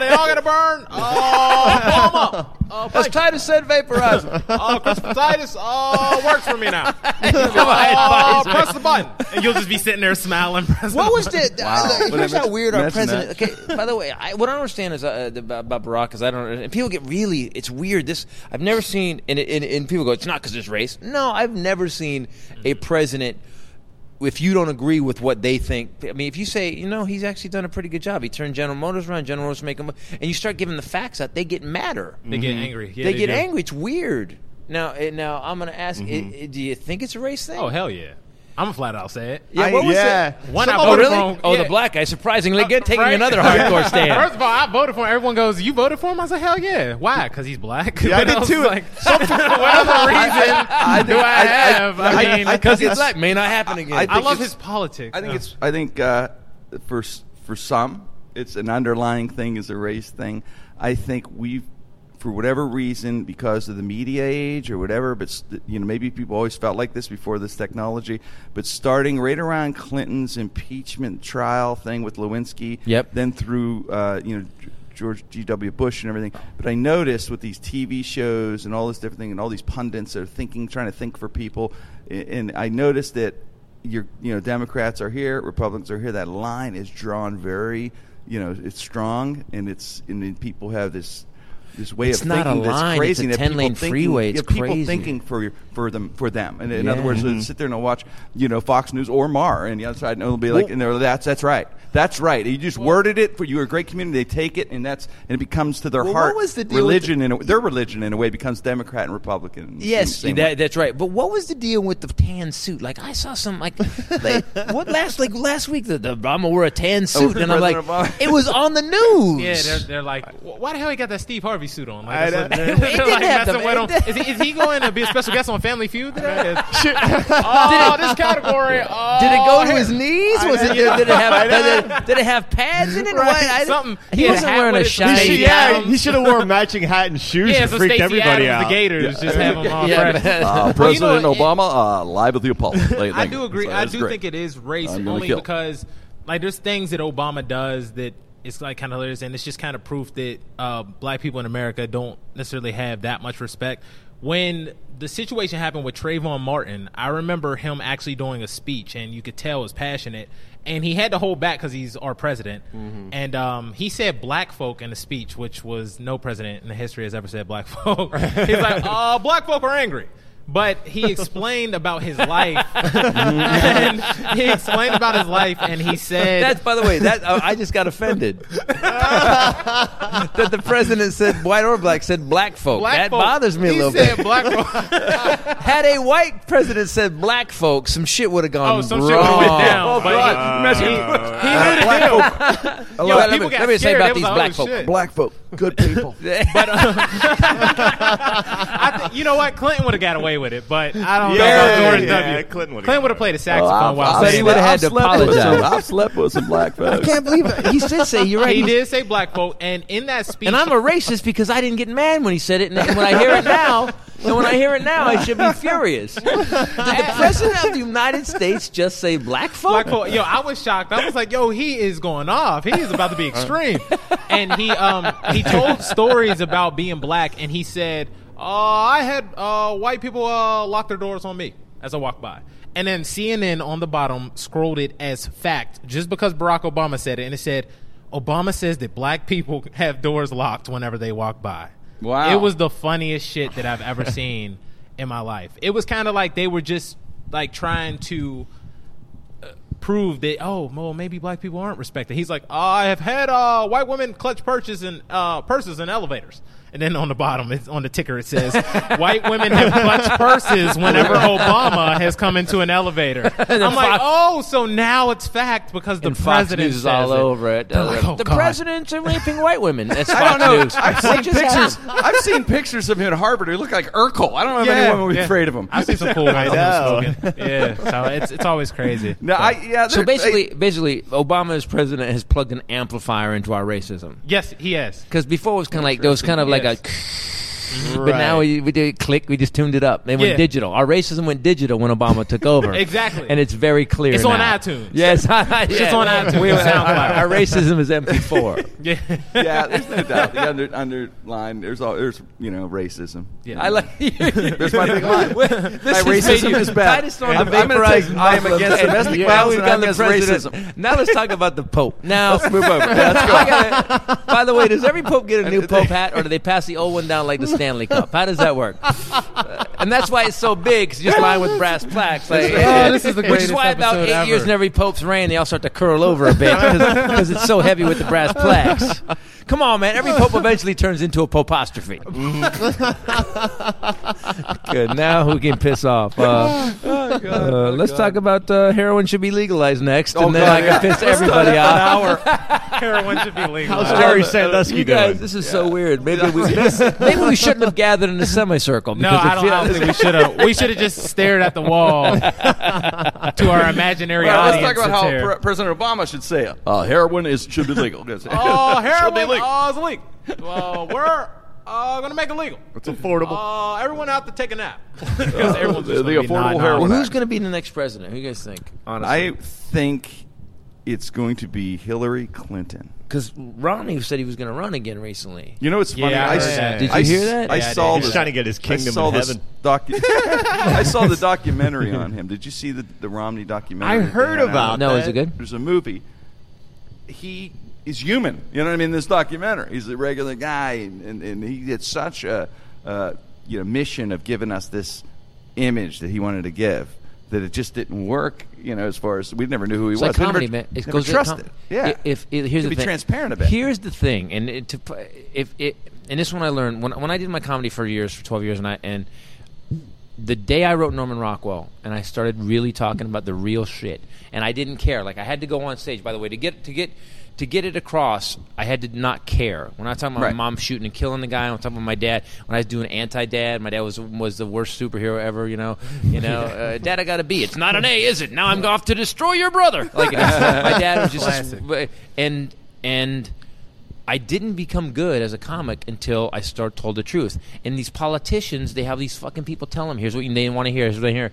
they all got to burn. Oh, blow them up. Oh, that's Titus said vaporizer. Oh, Christopher Titus. Oh, works for me now. Oh, press the button. And you'll just be sitting there smiling. What was the... Wow. Like, here's how weird our president... Okay, by the way, I, what I don't understand is uh, about Barack is I don't... And people get really... It's weird. This I've never seen... And, and, and people go, it's not because it's race. No, I've never seen a president... If you don't agree with what they think, I mean, if you say, you know, he's actually done a pretty good job. He turned General Motors around, General Motors make them, and you start giving the facts out, they get madder. They mm-hmm. get angry. Yeah, they, they get do. angry. It's weird. Now, now I'm going to ask, mm-hmm. it, it, do you think it's a race thing? Oh, hell yeah. I'm flat out say it. Yeah, I, what was yeah. it? One, I oh, voted really? for him. Oh, yeah. The black guy, surprisingly uh, good, taking right? another hardcore stand. First of all, I voted for him. Everyone goes, you voted for him? I was like, hell yeah. Why? Because he's black? Yeah, I did too. Like, some, for whatever reason I, I, I, do I, I have. I, I, I mean, because he's black may not happen again. I, I, I love his politics. I think, it's, I think uh, for, for some, it's an underlying thing is a race thing. I think we've, for whatever reason, because of the media age or whatever, but st- you know, maybe people always felt like this before this technology. But starting right around Clinton's impeachment trial thing with Lewinsky, yep. then through uh, you know George G W Bush and everything. But I noticed with these T V shows and all this different thing, and all these pundits are thinking, trying to think for people, and I noticed that you're, you know, Democrats are here, Republicans are here. That line is drawn very, you know, it's strong, and it's and then people have this. This way it's of not thinking a line. That's crazy. It's a ten-lane freeway. It's people crazy. People thinking for for them for them. And in yeah. other words, mm-hmm. they'll sit there and they'll watch, you know, Fox News or Mar, and the other side, and it'll be like, well, and they're that's that's right, that's right. You just well, worded it for you. Are a great community. They take it, and that's and it becomes to their well, heart. What was the deal religion with the, in a, their religion in a way becomes Democrat and Republican. Yes, that, that's right. But what was the deal with the tan suit? Like I saw some like, like what last like last week the, the Obama wore a tan suit, oh, and I'm like, Obama. It was on the news. Yeah, they're, they're like, why the hell he got that Steve Harvey suit on? Like, that's what, it didn't like, have that's what on. Is, he, is he going to be a special guest on Family Feud today? Oh, this category. Oh, did it go to his knees? Was it, did, did, it have, did, it, did it have pads in it? Right. I, Something. He, he wasn't wearing a shiny. Yeah, he should have worn a matching hat and shoes. Yeah, and so freaked Stacey everybody Adams, out. The Gators yeah. just have them on. Yeah. Uh, President well, you know, Obama uh, live with the Apollo. I do agree. So I do great. think it is race only kill. because like there's things that Obama does that. It's like kind of hilarious, and it's just kind of proof that uh, black people in America don't necessarily have that much respect. When the situation happened with Trayvon Martin, I remember him actually doing a speech, and you could tell it was passionate, and he had to hold back because he's our president. Mm-hmm. And um, he said black folk in a speech, which was no president in the history has ever said black folk. He's like, uh, black folk are angry. But he explained about his life. and he explained about his life, and he said, "That's by the way. That uh, I just got offended that the president said white or black said black folk. Black that folk, bothers me a little said bit. Black folk. Had a white president said black folk, some shit would have gone oh, some wrong. Shit would have been down. Oh, but uh, he, he, he knew uh, the deal. Yo, let, people let me, got let me say about these black folk. Shit. Black folk, good people. but uh, I th- you know what? Clinton would have got away." with it, but I don't yeah, know about George yeah, W. Clinton would have played a saxophone while saying he would have had to apologize. I've slept with some black folks. I can't believe it. He did say, you're right. He did say black folk, and in that speech... And I'm a racist because I didn't get mad when he said it, and when I hear it now, and when I hear it now, I should be furious. Did the president of the United States just say black folk? Black folk. Yo, I was shocked. I was like, yo, he is going off. He is about to be extreme. And he um he told stories about being black, and he said... Uh, I had uh, white people uh, lock their doors on me as I walked by. And then C N N on the bottom scrolled it as fact just because Barack Obama said it. And it said, Obama says that black people have doors locked whenever they walk by. Wow. It was the funniest shit that I've ever seen in my life. It was kind of like they were just like trying to... prove that, oh, well, maybe black people aren't respected. He's like, oh, I have had uh, white women clutch purses in, uh, purses in elevators. And then on the bottom, it's, on the ticker, it says, white women have clutched purses whenever Obama has come into an elevator. I'm Fox, like, oh, so now it's fact because the president is all it. Over it. Like, oh, the God. President's raping white women. That's Fox I don't know. News. I've seen pictures. I've seen pictures of him at Harvard who look like Urkel. I don't know if yeah, anyone would yeah. be afraid of him. I see some cool guys. Yeah, so it's it's always crazy. No, I, yeah, so basically, they, basically, Obama as president has plugged an amplifier into our racism. Yes, he has. Because before it was kind of like there was kind of like yes. a, right. but now we, we did click. We just tuned it up. They went yeah. digital. Our racism went digital when Obama took over. Exactly, and it's very clear. It's now. On iTunes. Yes, yeah. it's on iTunes. We our, our racism is M P four. yeah, yeah. There's no doubt. The under, underline. There's all. There's you know racism. Yeah, I like. There's my big line. Well, my racism is bad. I'm, I'm take, I am against domestic yeah, violence. And I'm against racism. Now let's talk about the Pope. Now let's move over. Yeah, let's go. Gotta, by the way, does every Pope get a new Pope hat, or do they pass the old one down like the Stanley Cup? How does that work? uh, and that's why it's so big. It's just lined with brass plaques. Like, oh, this is the which is why about eight ever. years in every Pope's reign, they all start to curl over a bit because it's so heavy with the brass plaques. Come on, man. Every Pope eventually turns into a popostrophe. Good. Now who can piss off? Uh, oh, God, uh, oh, let's God. talk about uh, heroin should be legalized next, oh, and then God, I can yeah. piss everybody off. Heroin should be legalized. How's Jerry Sandusky you guys, doing? This is yeah. so weird. Maybe we maybe we shouldn't have gathered in a semicircle. No, I don't, I don't think we should have. We should have just stared at the wall to our imaginary well, audience. Let's talk about how Pre- President Obama should say it. Uh, heroin is should be legal. Oh, heroin. Oh, it's illegal. Well, we're uh, going to make it legal. It's affordable. Uh, everyone out to take a nap. Because everyone's just the the affordable heroin. Well, who's going to be the next president? Who do you guys think? Honestly, I think it's going to be Hillary Clinton. Because Romney said he was going to run again recently. You know what's funny? Yeah, I, I, yeah, did you I, hear that? I yeah, saw He's this, trying to get his kingdom in heaven. Docu- I saw the documentary on him. Did you see the, the Romney documentary? I heard about it. No, is it good? There's a movie. He... He's human, you know what I mean? This documentary, he's a regular guy, and, and, and he did such a uh, you know mission of giving us this image that he wanted to give that it just didn't work. You know, as far as we never knew who he it's was. Like comedy, never, man. It goes trust it. Yeah, if, if, if here's the be thing. Transparent a bit. Here's the thing, and it, to if it and this one I learned when when I did my comedy for years, for twelve years, and I and the day I wrote Norman Rockwell, and I started really talking about the real shit, and I didn't care. Like I had to go on stage. By the way, to get to get. To get it across, I had to not care. When I was talking about right. my mom shooting and killing the guy, I was talking about my dad. When I was doing anti-dad, my dad was was the worst superhero ever. You know, you know, uh, Dad, I got a B. It's not an A, is it? Now I'm off to destroy your brother. Like my dad was just classic. and and I didn't become good as a comic until I started told the truth. And these politicians, they have these fucking people tell them, here's what you, they want to hear, here's what they hear.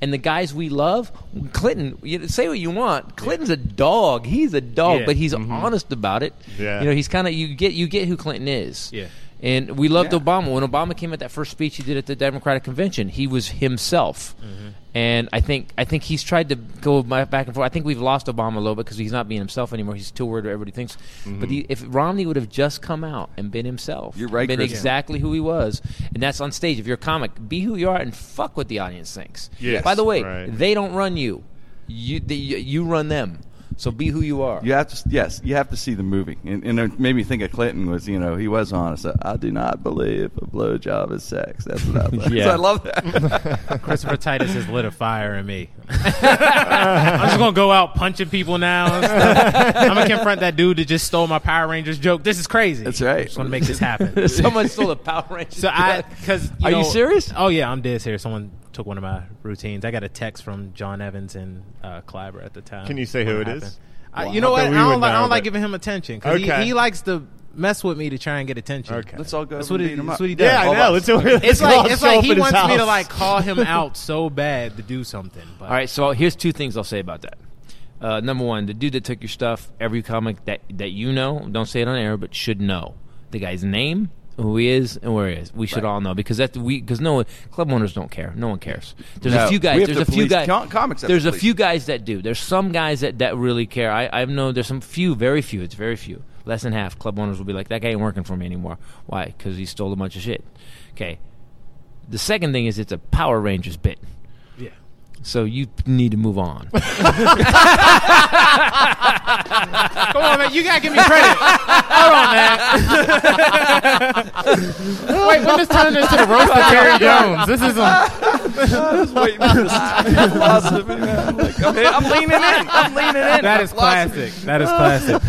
And the guys we love, Clinton, you say what you want. Clinton's a dog. He's a dog, yeah. but he's mm-hmm. honest about it. Yeah. You know, he's kind of you get you get who Clinton is. Yeah. And we loved yeah. Obama. When Obama came at that first speech he did at the Democratic Convention, he was himself. Mm-hmm. And I think I think he's tried to go back and forth. I think we've lost Obama a little bit because he's not being himself anymore. He's too worried what everybody thinks. Mm-hmm. But he, if Romney would have just come out and been himself, you're right, been Chris. exactly who he was, and that's on stage. If you're a comic, be who you are and fuck what the audience thinks. Yes, by the way, right. they don't run you. You, they, you run them. So be who you are. You have to, yes, you have to see the movie. And, and it made me think of Clinton was, you know, he was honest. I do not believe a blowjob is sex. That's what I believe. yeah. So I love that. Christopher Titus has lit a fire in me. I'm just going to go out punching people now. And stuff. I'm going to confront that dude that just stole my Power Rangers joke. This is crazy. That's right. I'm just going to make this happen. Someone stole a Power Rangers so joke. I, cause, you are know, you serious? Oh, yeah, I'm dead serious. Someone took one of my routines. I got a text from John Evans and uh, Kleiber at the time. Can you say who it happened. Is? I, well, you know what? I don't, like, know, I don't like giving him attention because okay. he, he likes to mess with me to try and get attention. Okay. Let's all go. That's what, it, that's what he does. Yeah, all I know. Let's, let's it's like, it's like he wants house. me to like call him out so bad to do something. But. All right, so here's two things I'll say about that. Uh, number one, the dude that took your stuff, every comic that, that you know, don't say it on air, but should know. The guy's name, who he is and where he is. We should right. all know because that we because no one, club owners don't care. No one cares. There's no, a few guys. There's a few guys. Com- comics there's a few guys that do. There's some guys that, that really care. I I've known there's some few, very few. It's very few. Less than half. Club owners will be like, that guy ain't working for me anymore. Why? Because he stole a bunch of shit. Okay. The second thing is it's a Power Rangers bit. Yeah. So you need to move on. Come on, man. You got to give me credit. Hold on, man. Wait, when this turns into the roast of Terry Jones? This is a... I was waiting for this philosophy, man. Like, okay, I'm leaning in. I'm leaning in. That is classic. That is classic.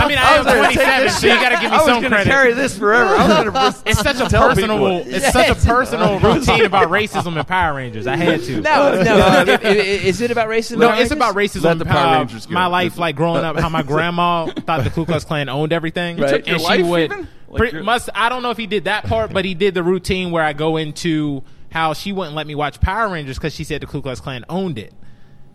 I mean, I, I am twenty-seven, so you got to give me some credit. I was going to carry this forever. I was gonna it's such a personal, it's yes. such a personal routine about racism and Power Rangers. I had to. No, no. It, it, it, is it about racism? No, it's about racism. The Power Rangers. My life, like growing up, how my grandma thought the Ku Klux Klan owned everything, right. and your she wife would. Even? Like pre- must I don't know if he did that part, but he did the routine where I go into how she wouldn't let me watch Power Rangers because she said the Ku Klux Klan owned it.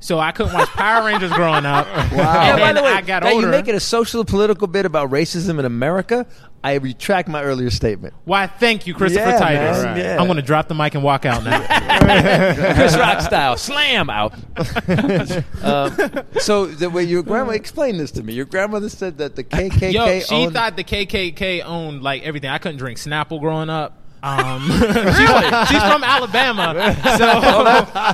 So I couldn't watch Power Rangers growing up. Wow. And yeah, by the way, I got now older. You make it a social political bit about racism in America. I retract my earlier statement. Why, thank you, Christopher yeah, Titus. Right. Yeah. I'm going to drop the mic and walk out now. Chris Rock style. Slam out. um, so the way your grandma explained this to me. Your grandmother said that the K K K Yo, she owned- thought the K K K owned like everything. I couldn't drink Snapple growing up. Um, she's, like, she's from Alabama,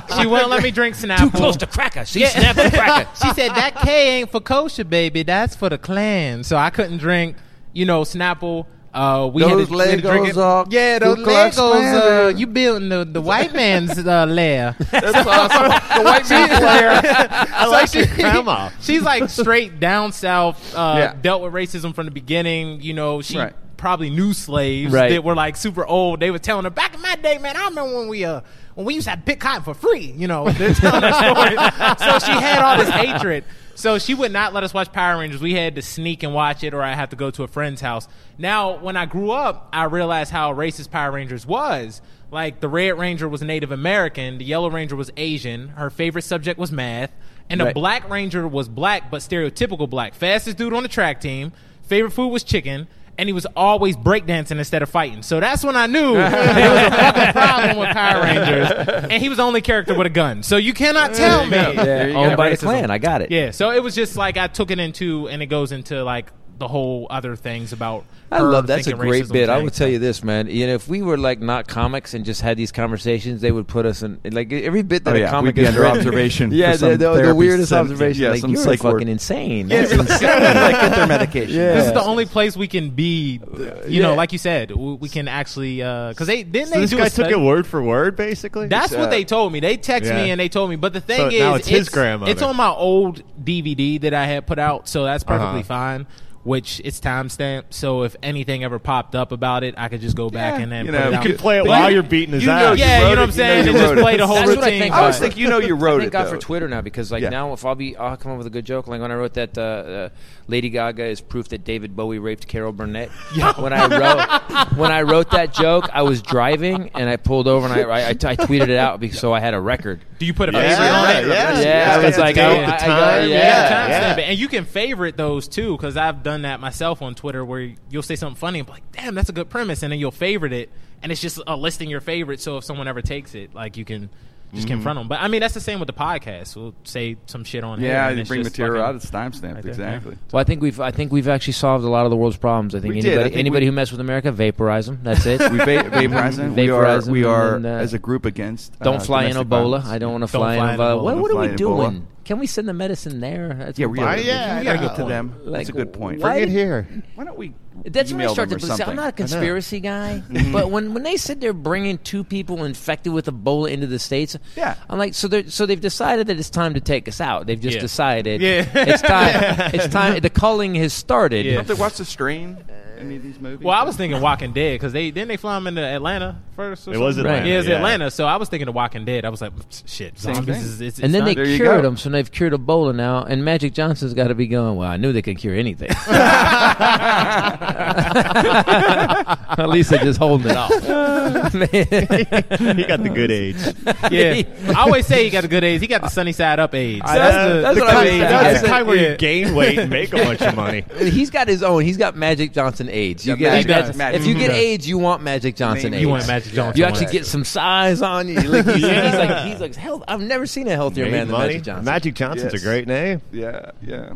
so she wouldn't let me drink Snapple. Too close to cracker. She yeah. Snapple cracker. She said that K ain't for kosher, baby. That's for the Klan. So I couldn't drink, you know, Snapple. Uh, we those had to, Legos had to drink it. Are yeah, those Legos. Uh, you building the, the white man's uh, lair. That's awesome. The white man's lair. I so like she, your grandma. She's like straight down south. Uh, yeah. Dealt with racism from the beginning. You know, she. Right. Probably new slaves right. that were like super old. They were telling her back in my day, man. I remember when we uh when we used to have pick cotton for free. You know, they're telling that story. So she had all this hatred. So she would not let us watch Power Rangers. We had to sneak and watch it, or I had to go to a friend's house. Now, when I grew up, I realized how racist Power Rangers was. Like the Red Ranger was Native American, the Yellow Ranger was Asian. Her favorite subject was math, and right. the Black Ranger was black but stereotypical black. Fastest dude on the track team. Favorite food was chicken. And he was always breakdancing instead of fighting. So that's when I knew there was a fucking problem with Power Rangers. And he was the only character with a gun. So you cannot tell me. Yeah, owned by the Klan. I got it. Yeah. So it was just like I took it into, and it goes into like the whole other things about I love that's a great bit. Thing. I would tell you this, man. You know, if we were like not comics and just had these conversations, they would put us in like every bit that oh, yeah. a comic is under observation. Yeah, the, the, the weirdest sentence. Observation. Yeah, like you're fucking word. Insane. Yeah. That's insane. Like get their medication. Yeah. This is the only place we can be. You yeah. know, like you said, we can actually because uh, they didn't so they this do guy a took it word for word basically. That's uh, what they told me. They texted yeah. me and they told me. But the thing so is, now it's, it's his grandmother. It's on my old D V D that I had put out, so that's perfectly uh-huh. fine. Which it's timestamped, so if anything ever popped up about it, I could just go back yeah, and then you know, put it out. You can play it but while you, you're beating his you know, ass. Yeah, you, you know what I'm saying? You know you and just play it. The whole That's routine. I, think I always think you know you wrote I thank it. Thank God for Twitter now because like yeah. now if I'll be, I'll come up with a good joke. Like when I wrote that, uh, uh, Lady Gaga is proof that David Bowie raped Carol Burnett. Yeah. When I wrote when I wrote that joke, I was driving and I pulled over and I I, I, t- I tweeted it out because so I had a record. Do you put a favorite yeah, on it? Yeah, yeah. yeah. yeah. I was like, the time. Yeah, and you can favorite those too because I've done that myself on Twitter where you'll say something funny and be like, damn, that's a good premise, and then you'll favorite it and it's just a listing your favorites, so if someone ever takes it, like you can just mm-hmm. confront them. But I mean that's the same with the podcast. We'll say some shit on yeah, it. Yeah, you bring material out, it's time stamped, right exactly. Yeah. Well I think we've I think we've actually solved a lot of the world's problems. I think we anybody, I think anybody we, who messes with America, vaporize them. That's it. We va- vaporize them. We are, we are and, uh, as a group against Don't uh, fly in Ebola. Violence. I don't want to fly in Ebola. What, what are we doing? Can we send the medicine there? That's yeah, we gotta yeah, yeah, get to them. Like, that's a good point. Bring it here. Why don't we? That's when I start to believe. I'm not a conspiracy guy, but when, when they said they're bringing two people infected with Ebola into the States, yeah. I'm like, so they so they've decided that it's time to take us out. They've just yeah. decided yeah. it's time. It's time. The culling has started. Yeah. Don't they watch The Strain? Any of these movies? Well, I was thinking Walking Dead because they didn't they fly them into Atlanta first. Or it something? Was Atlanta. Right. Yeah, it was yeah. Atlanta. So I was thinking of Walking Dead. I was like, shit, zombies. Is, it's, it's and then not, they cured them, so they've cured Ebola now. And Magic Johnson's got to be going. Well, I knew they could cure anything. At least they're just holding it off. He got the good age. Yeah, I always say he got the good age. He got the sunny side up age. I, that's uh, the, that's the what kind, I mean. That's the kind where you yeah. gain weight and make a bunch of money. He's got his own. He's got Magic Johnson. AIDS. You yeah, get Magic, if you get AIDS, you want Magic Johnson AIDS. You want Magic Johnson. You actually get some size on you. Like he's, yeah. he's like, he's like health, I've never seen a healthier Made man than money. Magic Johnson. Magic Johnson's yes. a great name. Yeah, yeah.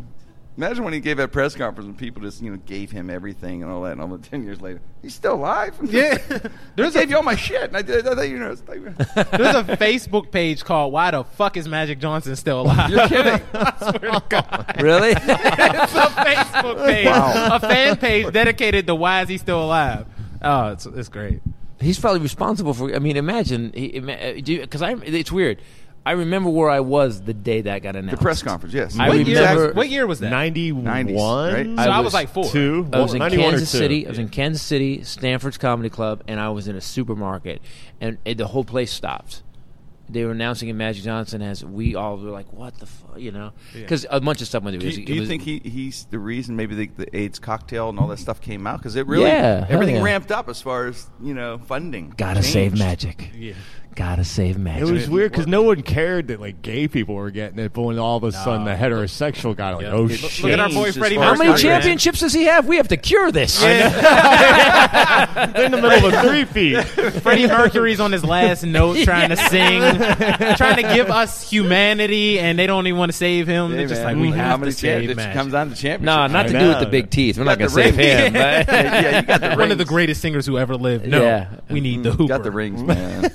Imagine when he gave that press conference and people just, you know, gave him everything and all that, and all the ten years later, he's still alive. Yeah, there's I gave a, you all my shit. And I, did, I, thought, you know, I thought, you know, there's a Facebook page called "Why the Fuck Is Magic Johnson Still Alive?" You're kidding? I swear to God. Really? It's a Facebook page, wow. a fan page dedicated to "Why Is He Still Alive?" Oh, it's it's great. He's probably responsible for. I mean, imagine because I. It's weird. I remember where I was the day that got announced. The press conference, yes. I what, remember, year, what year was that? ninety-one nineties, right? So I was, I was like four. Two, I was in Kansas City. Yeah. I was in Kansas City, Stanford's Comedy Club, and I was in a supermarket, and it, the whole place stopped. They were announcing it, Magic Johnson as we all were like, what the fuck, you know? Because yeah. a bunch of stuff went through. Do you, do you was, think he, he's the reason maybe the, the AIDS cocktail and all that stuff came out? Because it really, yeah, everything yeah. ramped up as far as, you know, funding. Gotta changed. Save Magic. Yeah. Gotta save Magic. It was weird because no one cared that like gay people were getting it, but when all of a sudden no. the heterosexual guy like, yeah. oh shit! Look at our boy Freddie. How many championships does he have? We have to cure this. Yeah. They're in the middle of three feet. Freddie Mercury's on his last note, trying yeah. to sing, trying to give us humanity, and they don't even want to save him. Yeah, They're just man. like, we mm-hmm. have How many to save Magic. It comes down to championships. No, not I to know. do with the big teeth. We're not gonna save him. Yeah, you got the one of the greatest singers who ever lived. No, we need the Hooper. Got the rings, man.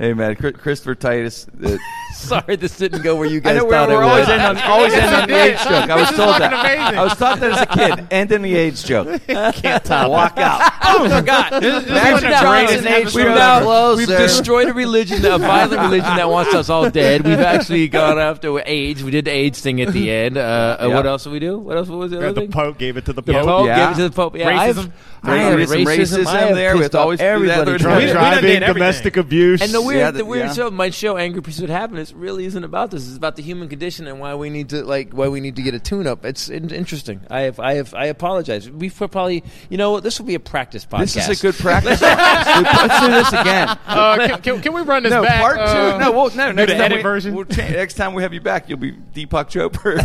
Hey man, Christopher Titus. Uh, Sorry, this didn't go where you guys I know, thought we're, we're it always was. End on, always end on the AIDS joke. I was this told that. Amazing. I was taught that as a kid. End in the AIDS joke. Can't top walk out. Oh my God! Magic Johnson. AIDS we've now close, we've sir. destroyed a religion, a violent religion that wants us all dead. We've actually gone after AIDS. We did the AIDS thing at the end. Uh, yep. uh, what else did we do? What else what was the other the thing? The Pope gave it to the Pope. The Pope yeah. gave it to the Pope. Yeah, racism. I have racism, racism there with always everybody driving domestic abuse. And the weird, yeah, the, the weird yeah. show, my show, Angry Pursuit of Happiness, really isn't about this. It's about the human condition and why we need to, like, why we need to get a tune-up. It's interesting. I have, I have, I apologize. We probably, you know, this will be a practice podcast. This is a good practice. Let's do this again. Uh, can, can, can we run this no, back? Part two. Uh, no, we'll, no, next time we, version. We'll change. Next time we have you back, you'll be Deepak Chopra.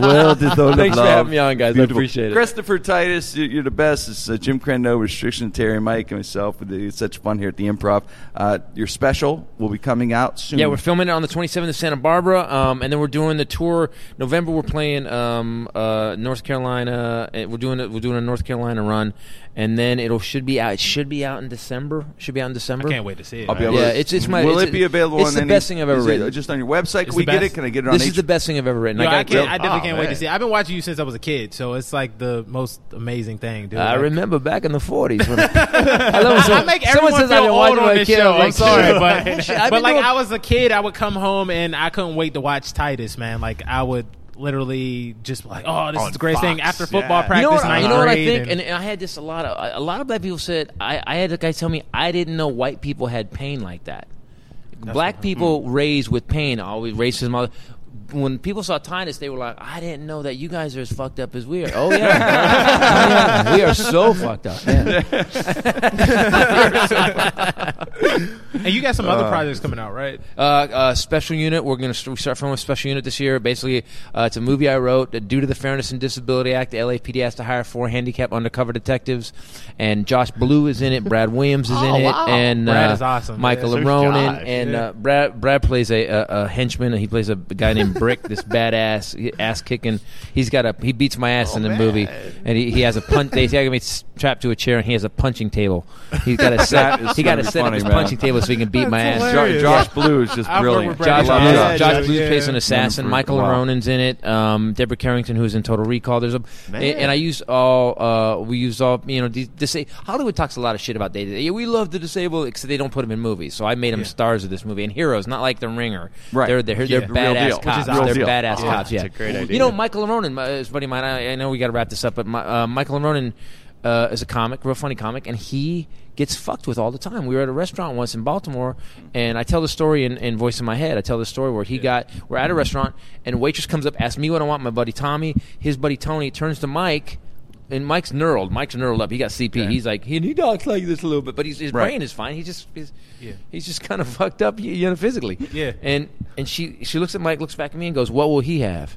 Well, thanks love. for having me on, guys. Beautiful. I appreciate it. Christopher Titus, you're, you're the best. It's uh, Jim Crandell, Restriction, Terry, Mike, and myself. It's such fun here at the Improv. Uh, your special will be coming out soon. Yeah, we're filming it on the twenty-seventh of Santa Barbara, um, and then we're doing the tour. November, we're playing um, uh, North Carolina. We're doing a, we're doing a North Carolina run, and then it'll should be out. It should be out in December. Should be out in December. I can't wait to see it. I'll be yeah, to, it's it's my. Will it's, it be available? It's on the any, best thing I've ever written. Just on your website? Can we best. get it? Can I get it on? This H- is the best thing I've ever written. Yo, I, I, can't, I definitely oh, can't man. wait to see it. I've been watching you since I was a kid, so it's like the most amazing thing, dude. I like, remember back in the forties. When I, love so, I make everyone feel I old. On this show. I'm sorry, but but like I was a kid, I would come home and I couldn't wait to watch Titus, man. Like I would literally just like, oh, this is the greatest thing after football practice. You know what, I, you know what I think? And, and I had this a lot of a lot of black people said. I, I had a guy tell me I didn't know white people had pain like that. Black people raised with pain, always racism. When people saw Titus, they were like, I didn't know that you guys are as fucked up as we are. Oh, yeah. oh, yeah. We are so fucked up. Yeah. And you got some uh, other projects coming out, right? Uh, uh, special Unit. We're going to st- start filming a Special Unit this year. Basically, uh, it's a movie I wrote. Uh, due to the Fairness and Disability Act, the L A P D has to hire four handicapped undercover detectives. And Josh Blue is in it. Brad Williams is oh, in wow. it. And uh, Brad is awesome. Michael yeah, LaRonan. And yeah. uh, Brad Brad plays a, a, a henchman. He plays a guy named Brick, this badass ass kicking. He's got a he beats my ass oh, in the man. movie, and he, he has a punch. They got me strapped to a chair, and he has a punching table. He's got a set. he got to set funny, up his man. punching table so he can beat That's my ass. Jo- Josh Blue is just brilliant. Josh Blue, yeah, Josh Blue yeah. plays an assassin. Yeah. Michael wow. LaRonan's in it. Um, Deborah Carrington, who's in Total Recall. There's a man. and I use all. Uh, we use all. You know, disa- Hollywood talks a lot of shit about day to day. We love the disabled, except they don't put them in movies. So I made them yeah. stars of this movie and heroes, not like The Ringer. Right? They're they're, they're yeah. badass. Cops. Which is awesome. They're deal. badass oh, cops. Yeah, that's a great idea. You know, Michael LaRonan is a buddy of mine. I, I know we got to wrap this up, but my, uh, Michael LaRonan uh, is a comic, real funny comic, and he gets fucked with all the time. We were at a restaurant once in Baltimore, and I tell the story in, in Voice in My Head. I tell the story where he yeah. got. We're at a restaurant, and a waitress comes up, asks me what I want. My buddy Tommy, his buddy Tony, turns to Mike. And Mike's knurled. Mike's knurled up. He got C P. Yeah. He's like, he, he talks like this a little bit, but he's, his right. brain is fine. He just, he's, yeah. he's just kind of fucked up, you know, physically. Yeah. And and she she looks at Mike, looks back at me, and goes, "What will he have?"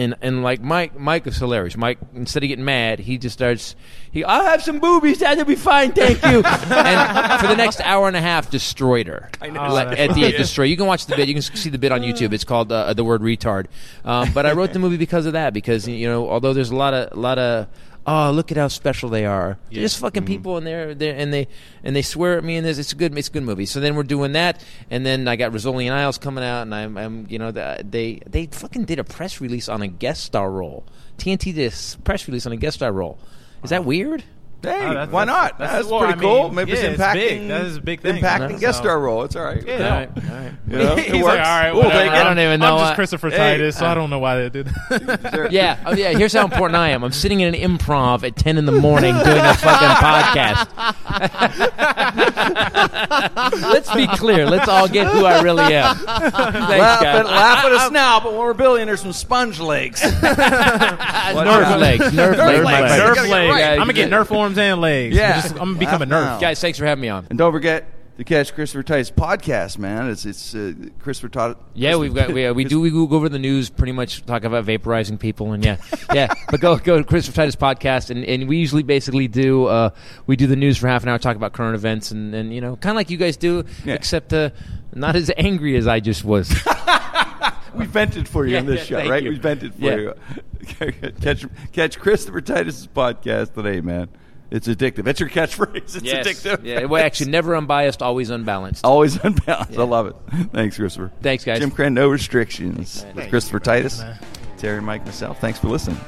And and like Mike, Mike is hilarious. Mike, instead of getting mad, he just starts. He, I'll have some boobies. That'll be fine. Thank you. And for the next hour and a half, destroyed her. I know. Like, at the end, destroyed. You can watch the bit. You can see the bit on YouTube. It's called uh, the word retard. Um, but I wrote the movie because of that. Because you know, although there's a lot of a lot of. Oh, look at how special they are! Yeah. They're just fucking mm-hmm. people, and they're, they're and they and they swear at me. And it's a good, it's a good movie. So then we're doing that, and then I got Rizzoli and Isles coming out, and I'm, I'm you know, they they fucking did a press release on a guest star role. T N T did a press release on a guest star role. Is that weird? Hey, oh, that's, why not? That's, that's, that's well, pretty I mean, cool. Maybe yeah, it's impacting. It's that is a big thing. Impacting no, guest so. star role. It's all right. Yeah, yeah. All right. All right. You know, it He's works. Like, all right. We'll take it. I don't even know. I'm just Christopher hey, Titus, so I don't know why they did that. yeah. Oh, yeah. Here's how important I am. I'm sitting in an improv at ten in the morning doing a fucking podcast. Let's be clear. Let's all get who I really am. Thanks, laugh, at, laugh at us I'm, now, but when we're billionaires, some sponge legs. Nerf legs. Nerf legs. Nerf legs. I'm going to get Nerf forms. And legs. Yeah. Just, I'm going to become wow. a nerd. Guys, thanks for having me on. And don't forget to catch Christopher Titus' podcast, man. It's it's uh, Christopher Titus. Yeah, we've got, we, uh, we do we go over the news, pretty much talk about vaporizing people. And yeah, yeah. But go go to Christopher Titus' podcast. And, and we usually basically do, uh, we do the news for half an hour, talk about current events. And, and you know, kind of like you guys do, yeah. except uh, not as angry as I just was. We vented for you yeah, on this yeah, show, right? You. We vented for yeah. you. catch, catch Christopher Titus' podcast today, man. It's addictive. That's your catchphrase. It's yes. addictive. Yeah, well, actually, never unbiased, always unbalanced. Always unbalanced. Yeah. I love it. Thanks, Christopher. Thanks, guys. Jim Crenn, No Restrictions. Thanks, with Christopher Titus, man. Terry and Mike, myself. Thanks for listening.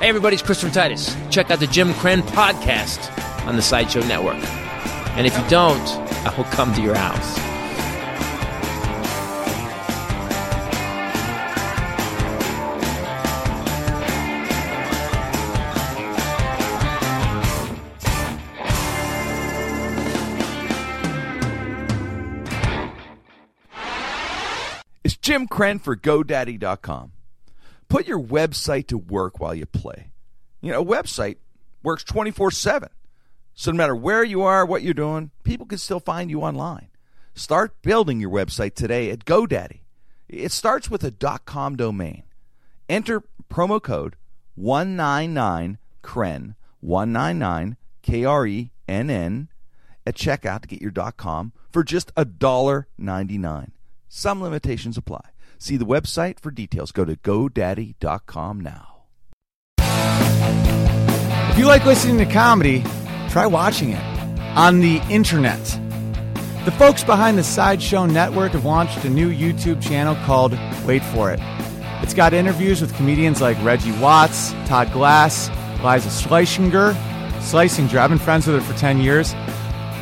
Hey, everybody, it's Christopher Titus. Check out the Jim Crenn podcast on the Sideshow Network. And if you don't, I will come to your house. It's Jim Crenn for GoDaddy dot com. Put your website to work while you play. You know, a website works twenty-four seven. So no matter where you are, what you're doing, people can still find you online. Start building your website today at GoDaddy. It starts with a .com domain. Enter promo code one nine nine C R E N N, one nine nine K R E N N, at checkout to get your .com for just one dollar ninety-nine. Some limitations apply. See the website for details. Go to GoDaddy dot com now. If you like listening to comedy, try watching it on the internet. The folks behind the Sideshow Network have launched a new YouTube channel called Wait For It. It's got interviews with comedians like Reggie Watts, Todd Glass, Liza Schlesinger. Schlesinger, I've been friends with her for ten years.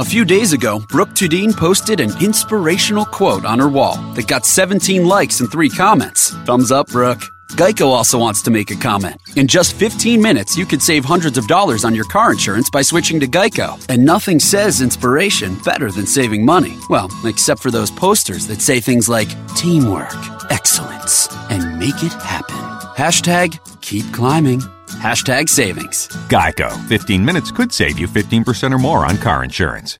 A few days ago, Brooke Tudeen posted an inspirational quote on her wall that got seventeen likes and three comments. Thumbs up, Brooke. Geico also wants to make a comment. In just fifteen minutes, you could save hundreds of dollars on your car insurance by switching to Geico. And nothing says inspiration better than saving money. Well, except for those posters that say things like teamwork, excellence, and make it happen. Hashtag keep climbing. Hashtag savings. Geico. fifteen minutes could save you fifteen percent or more on car insurance.